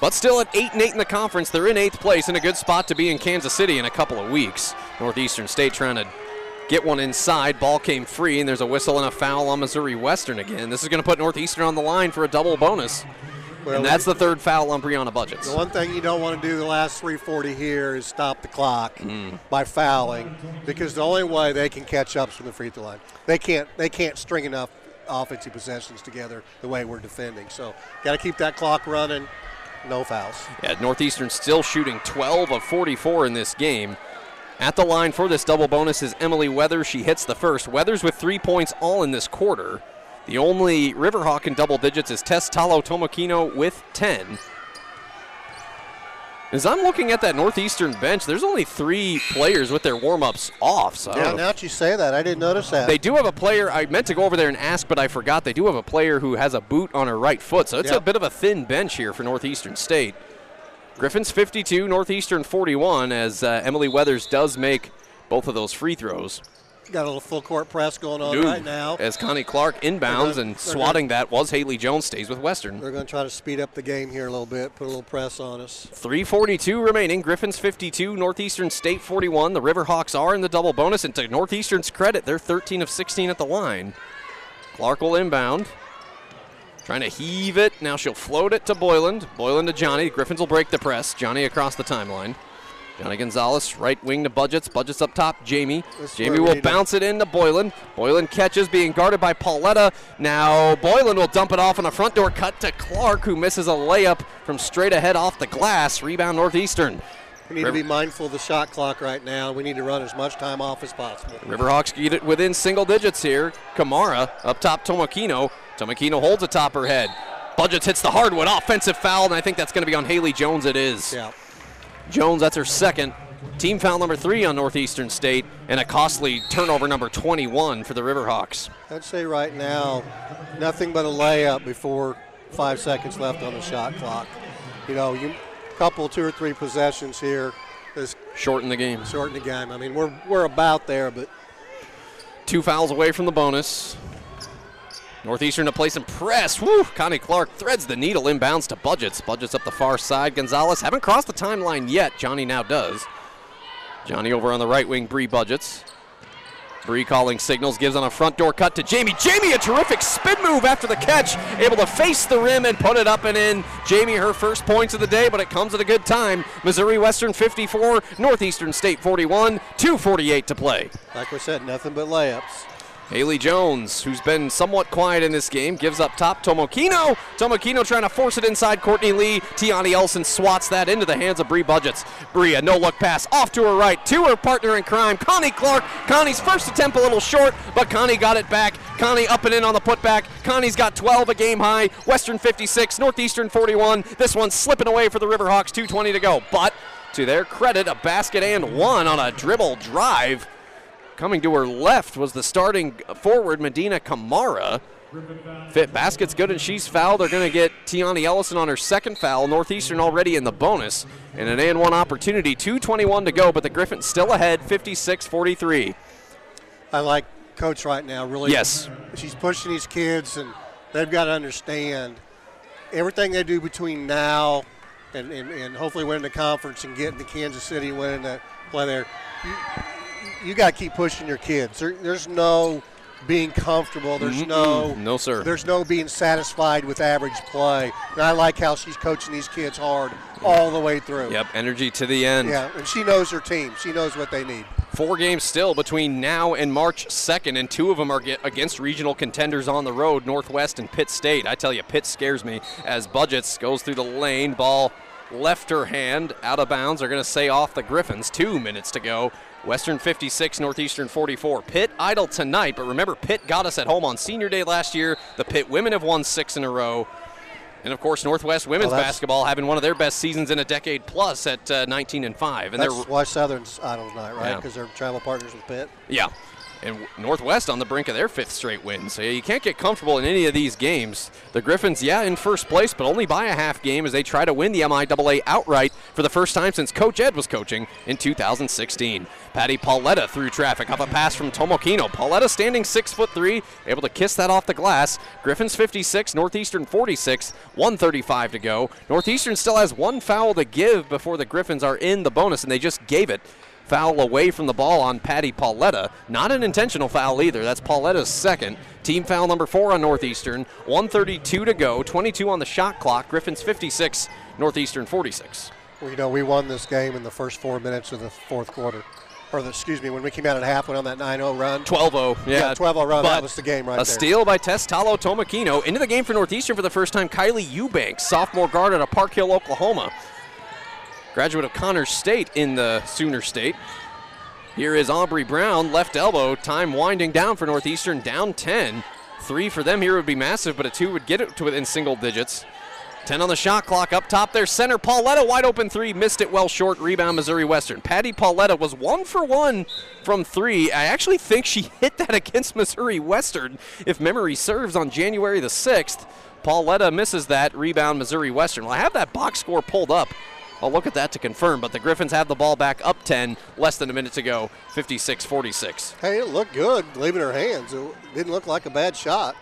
But still at 8-8 in the conference, they're in 8th place in a good spot to be in Kansas City in a couple of weeks. Northeastern State trying to get one inside. Ball came free, and there's a whistle and a foul on Missouri Western again. This is going to put Northeastern on the line for a double bonus. Well, and that's the third foul on Brianna Budgetts. The one thing you don't want to do the last 3:40 here is stop the clock by fouling, because the only way they can catch up is from the free throw line. They can't string enough offensive possessions together the way we're defending. So got to keep that clock running. No fouls. Yeah, Northeastern still shooting 12 of 44 in this game. At the line for this double bonus is Emily Weathers. She hits the first. Weathers with 3 points all in this quarter. The only Riverhawk in double digits is Tess Talotomakino with 10. As I'm looking at that Northeastern bench, there's only 3 players with their warm-ups off. So yeah, now that you say that, I didn't notice that. They do have a player. I meant to go over there and ask, but I forgot. They do have a player who has a boot on her right foot, so it's a bit of a thin bench here for Northeastern State. Griffin's 52, Northeastern 41, as Emily Weathers does make both of those free throws. Got a little full-court press going on right now. As Connie Clark inbounds and swatting that was Haley Jones, stays with Western. They're going to try to speed up the game here a little bit, put a little press on us. 3:42 remaining. Griffin's 52, Northeastern State 41. The Riverhawks are in the double bonus, and to Northeastern's credit, they're 13 of 16 at the line. Clark will inbound. Trying to heave it. Now she'll float it to Boyland. Boyland to Johnny. Griffins will break the press. Johnny across the timeline. Johnny Gonzalez, right wing to Budgetts. Budgetts up top, Jamie. Jamie will bounce it in to Boylan. Boylan catches, being guarded by Pauletta. Now Boylan will dump it off on a front door cut to Clark, who misses a layup from straight ahead off the glass. Rebound Northeastern. We need to be mindful of the shot clock right now. We need to run as much time off as possible. Riverhawks get it within single digits here. Kamara up top, Tomakino. Tomakino holds atop her head. Budgetts hits the hardwood. Offensive foul, and I think that's going to be on Haley Jones. It is. Yeah. Jones, that's her second. Team foul number 3 on Northeastern State, and a costly turnover number 21 for the Riverhawks. I'd say right now, nothing but a layup before 5 seconds left on the shot clock. You know, you couple 2 or 3 possessions here. Shorten the game. Shorten the game. I mean, we're about there, but. 2 fouls away from the bonus. Northeastern to play some press. Woo! Connie Clark threads the needle inbounds to Budgetts. Budgetts up the far side. Gonzalez haven't crossed the timeline yet. Johnny now does. Johnny over on the right wing, Bree Budgetts. Bree calling signals, gives on a front door cut to Jamie. Jamie, a terrific spin move after the catch, able to face the rim and put it up and in. Jamie, her first points of the day, but it comes at a good time. Missouri Western 54, Northeastern State 41, 2:48 to play. Like we said, nothing but layups. Haley Jones, who's been somewhat quiet in this game, gives up top. Tomakino. Tomakino trying to force it inside. Courtney Lee. Tiani Ellison swats that into the hands of Bree Budgetts. Bree, a no-look pass off to her right, to her partner in crime, Connie Clark. Connie's first attempt a little short, but Connie got it back. Connie up and in on the putback. Connie's got 12, a game high. Western 56, Northeastern 41. This one's slipping away for the Riverhawks, 2:20 to go. But to their credit, a basket and one on a dribble drive. Coming to her left was the starting forward, Medina Kamara. Fit basket's good, and she's fouled. They're going to get Tiani Ellison on her second foul. Northeastern already in the bonus. And an and-one opportunity, 2:21 to go, but the Griffins still ahead, 56-43. I like Coach right now, really. Yes. She's pushing these kids, and they've got to understand everything they do between now and hopefully winning the conference and getting to Kansas City, winning the play there. You got to keep pushing your kids. There's no being comfortable. There's no sir. There's no being satisfied with average play. And I like how she's coaching these kids hard all the way through. Yep, energy to the end. Yeah, and she knows her team. She knows what they need. 4 games still between now and March 2nd, and 2 of them are against regional contenders on the road, Northwest and Pitt State. I tell you, Pitt scares me as Budgetts goes through the lane, ball left her hand, out of bounds. They're going to say off the Griffins, 2 minutes to go. Western 56, Northeastern 44. Pitt idle tonight, but remember, Pitt got us at home on senior day last year. The Pitt women have won 6 in a row. And, of course, Northwest women's basketball having one of their best seasons in a decade plus at 19-5. And that's why Southern's idle tonight, right? Because they're travel partners with Pitt. Yeah. And Northwest on the brink of their 5th straight win. So you can't get comfortable in any of these games. The Griffins, in first place, but only by a half game as they try to win the MIAA outright for the first time since Coach Ed was coaching in 2016. Patty Pauletta through traffic, off a pass from Tomakino. Pauletta standing 6'3", able to kiss that off the glass. Griffins 56, Northeastern 46, 1:35 to go. Northeastern still has 1 foul to give before the Griffins are in the bonus, and they just gave it. foul away from the ball on Patty Pauletta. Not an intentional foul either. That's Pauletta's second. Team foul number 4 on Northeastern. 1:32 to go, 22 on the shot clock. Griffin's 56, Northeastern 46. Well, you know, we won this game in the first 4 minutes of the fourth quarter. Or, when we came out at half, went on that 9-0 run. 12-0, yeah. 12-0 run, that was the game right there. A steal by Tess Talotomakino. Into the game for Northeastern for the first time, Kylie Eubanks, sophomore guard out of Park Hill, Oklahoma. Graduate of Connors State in the Sooner State. Here is Aubrey Brown, left elbow, time winding down for Northeastern, down 10. 3 for them here would be massive, but a 2 would get it to within single digits. 10 on the shot clock, up top there, center Pauletta, wide open 3, missed it well short, rebound Missouri Western. Patty Pauletta was 1 for 1 from 3. I actually think she hit that against Missouri Western, if memory serves, on January the 6th. Pauletta misses that, rebound Missouri Western. Well, I have that box score pulled up. I'll look at that to confirm, but the Griffins have the ball back up 10, less than a minute to go, 56-46. Hey, it looked good, leaving her hands. It didn't look like a bad shot.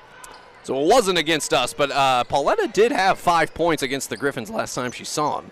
So it wasn't against us, but Pauletta did have 5 points against the Griffins last time she saw them.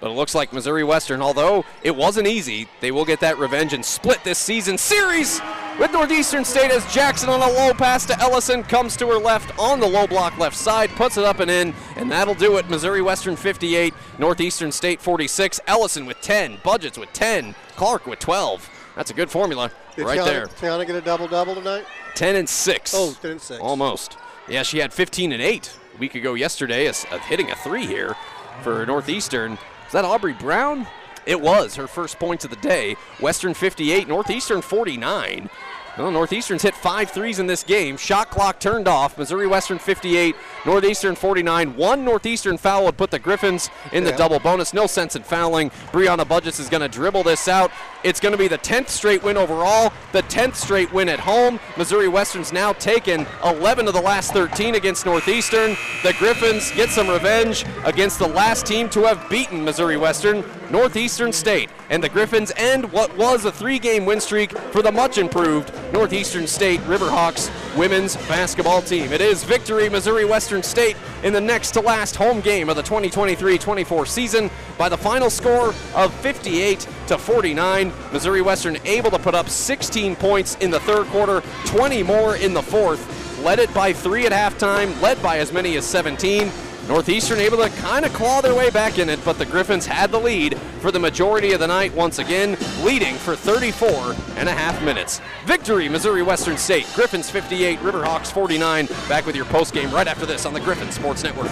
But it looks like Missouri Western, although it wasn't easy, they will get that revenge and split this season series with Northeastern State as Jackson on a low pass to Ellison, comes to her left on the low block left side, puts it up and in, and that'll do it. Missouri Western 58, Northeastern State 46. Ellison with 10, Budgetts with 10, Clark with 12. That's a good formula right there. Did Tiana get a double-double tonight? 10 and 6. Oh, 10 and 6. Almost. Yeah, she had 15 and 8 a week ago yesterday of hitting a 3 here for Northeastern. Is that Aubrey Brown? It was her first points of the day. Western 58, Northeastern 49. Well, Northeastern's hit 5 threes in this game. Shot clock turned off. Missouri Western 58, Northeastern 49. 1 Northeastern foul would put the Griffins in the double bonus. No sense in fouling. Brianna Budgetts is going to dribble this out. It's going to be the 10th straight win overall, the 10th straight win at home. Missouri Western's now taken 11 of the last 13 against Northeastern. The Griffins get some revenge against the last team to have beaten Missouri Western, Northeastern State. And the Griffins end what was a 3-game win streak for the much-improved Northeastern State Riverhawks women's basketball team. It is victory Missouri Western State in the next-to-last home game of the 2023-24 season by the final score of 58-49. Missouri Western able to put up 16 points in the third quarter, 20 more in the fourth. Led it by 3 at halftime, led by as many as 17. Northeastern able to kind of claw their way back in it, but the Griffins had the lead for the majority of the night once again, leading for 34 and a half minutes. Victory, Missouri Western State. Griffins 58, Riverhawks 49. Back with your postgame right after this on the Griffin Sports Network.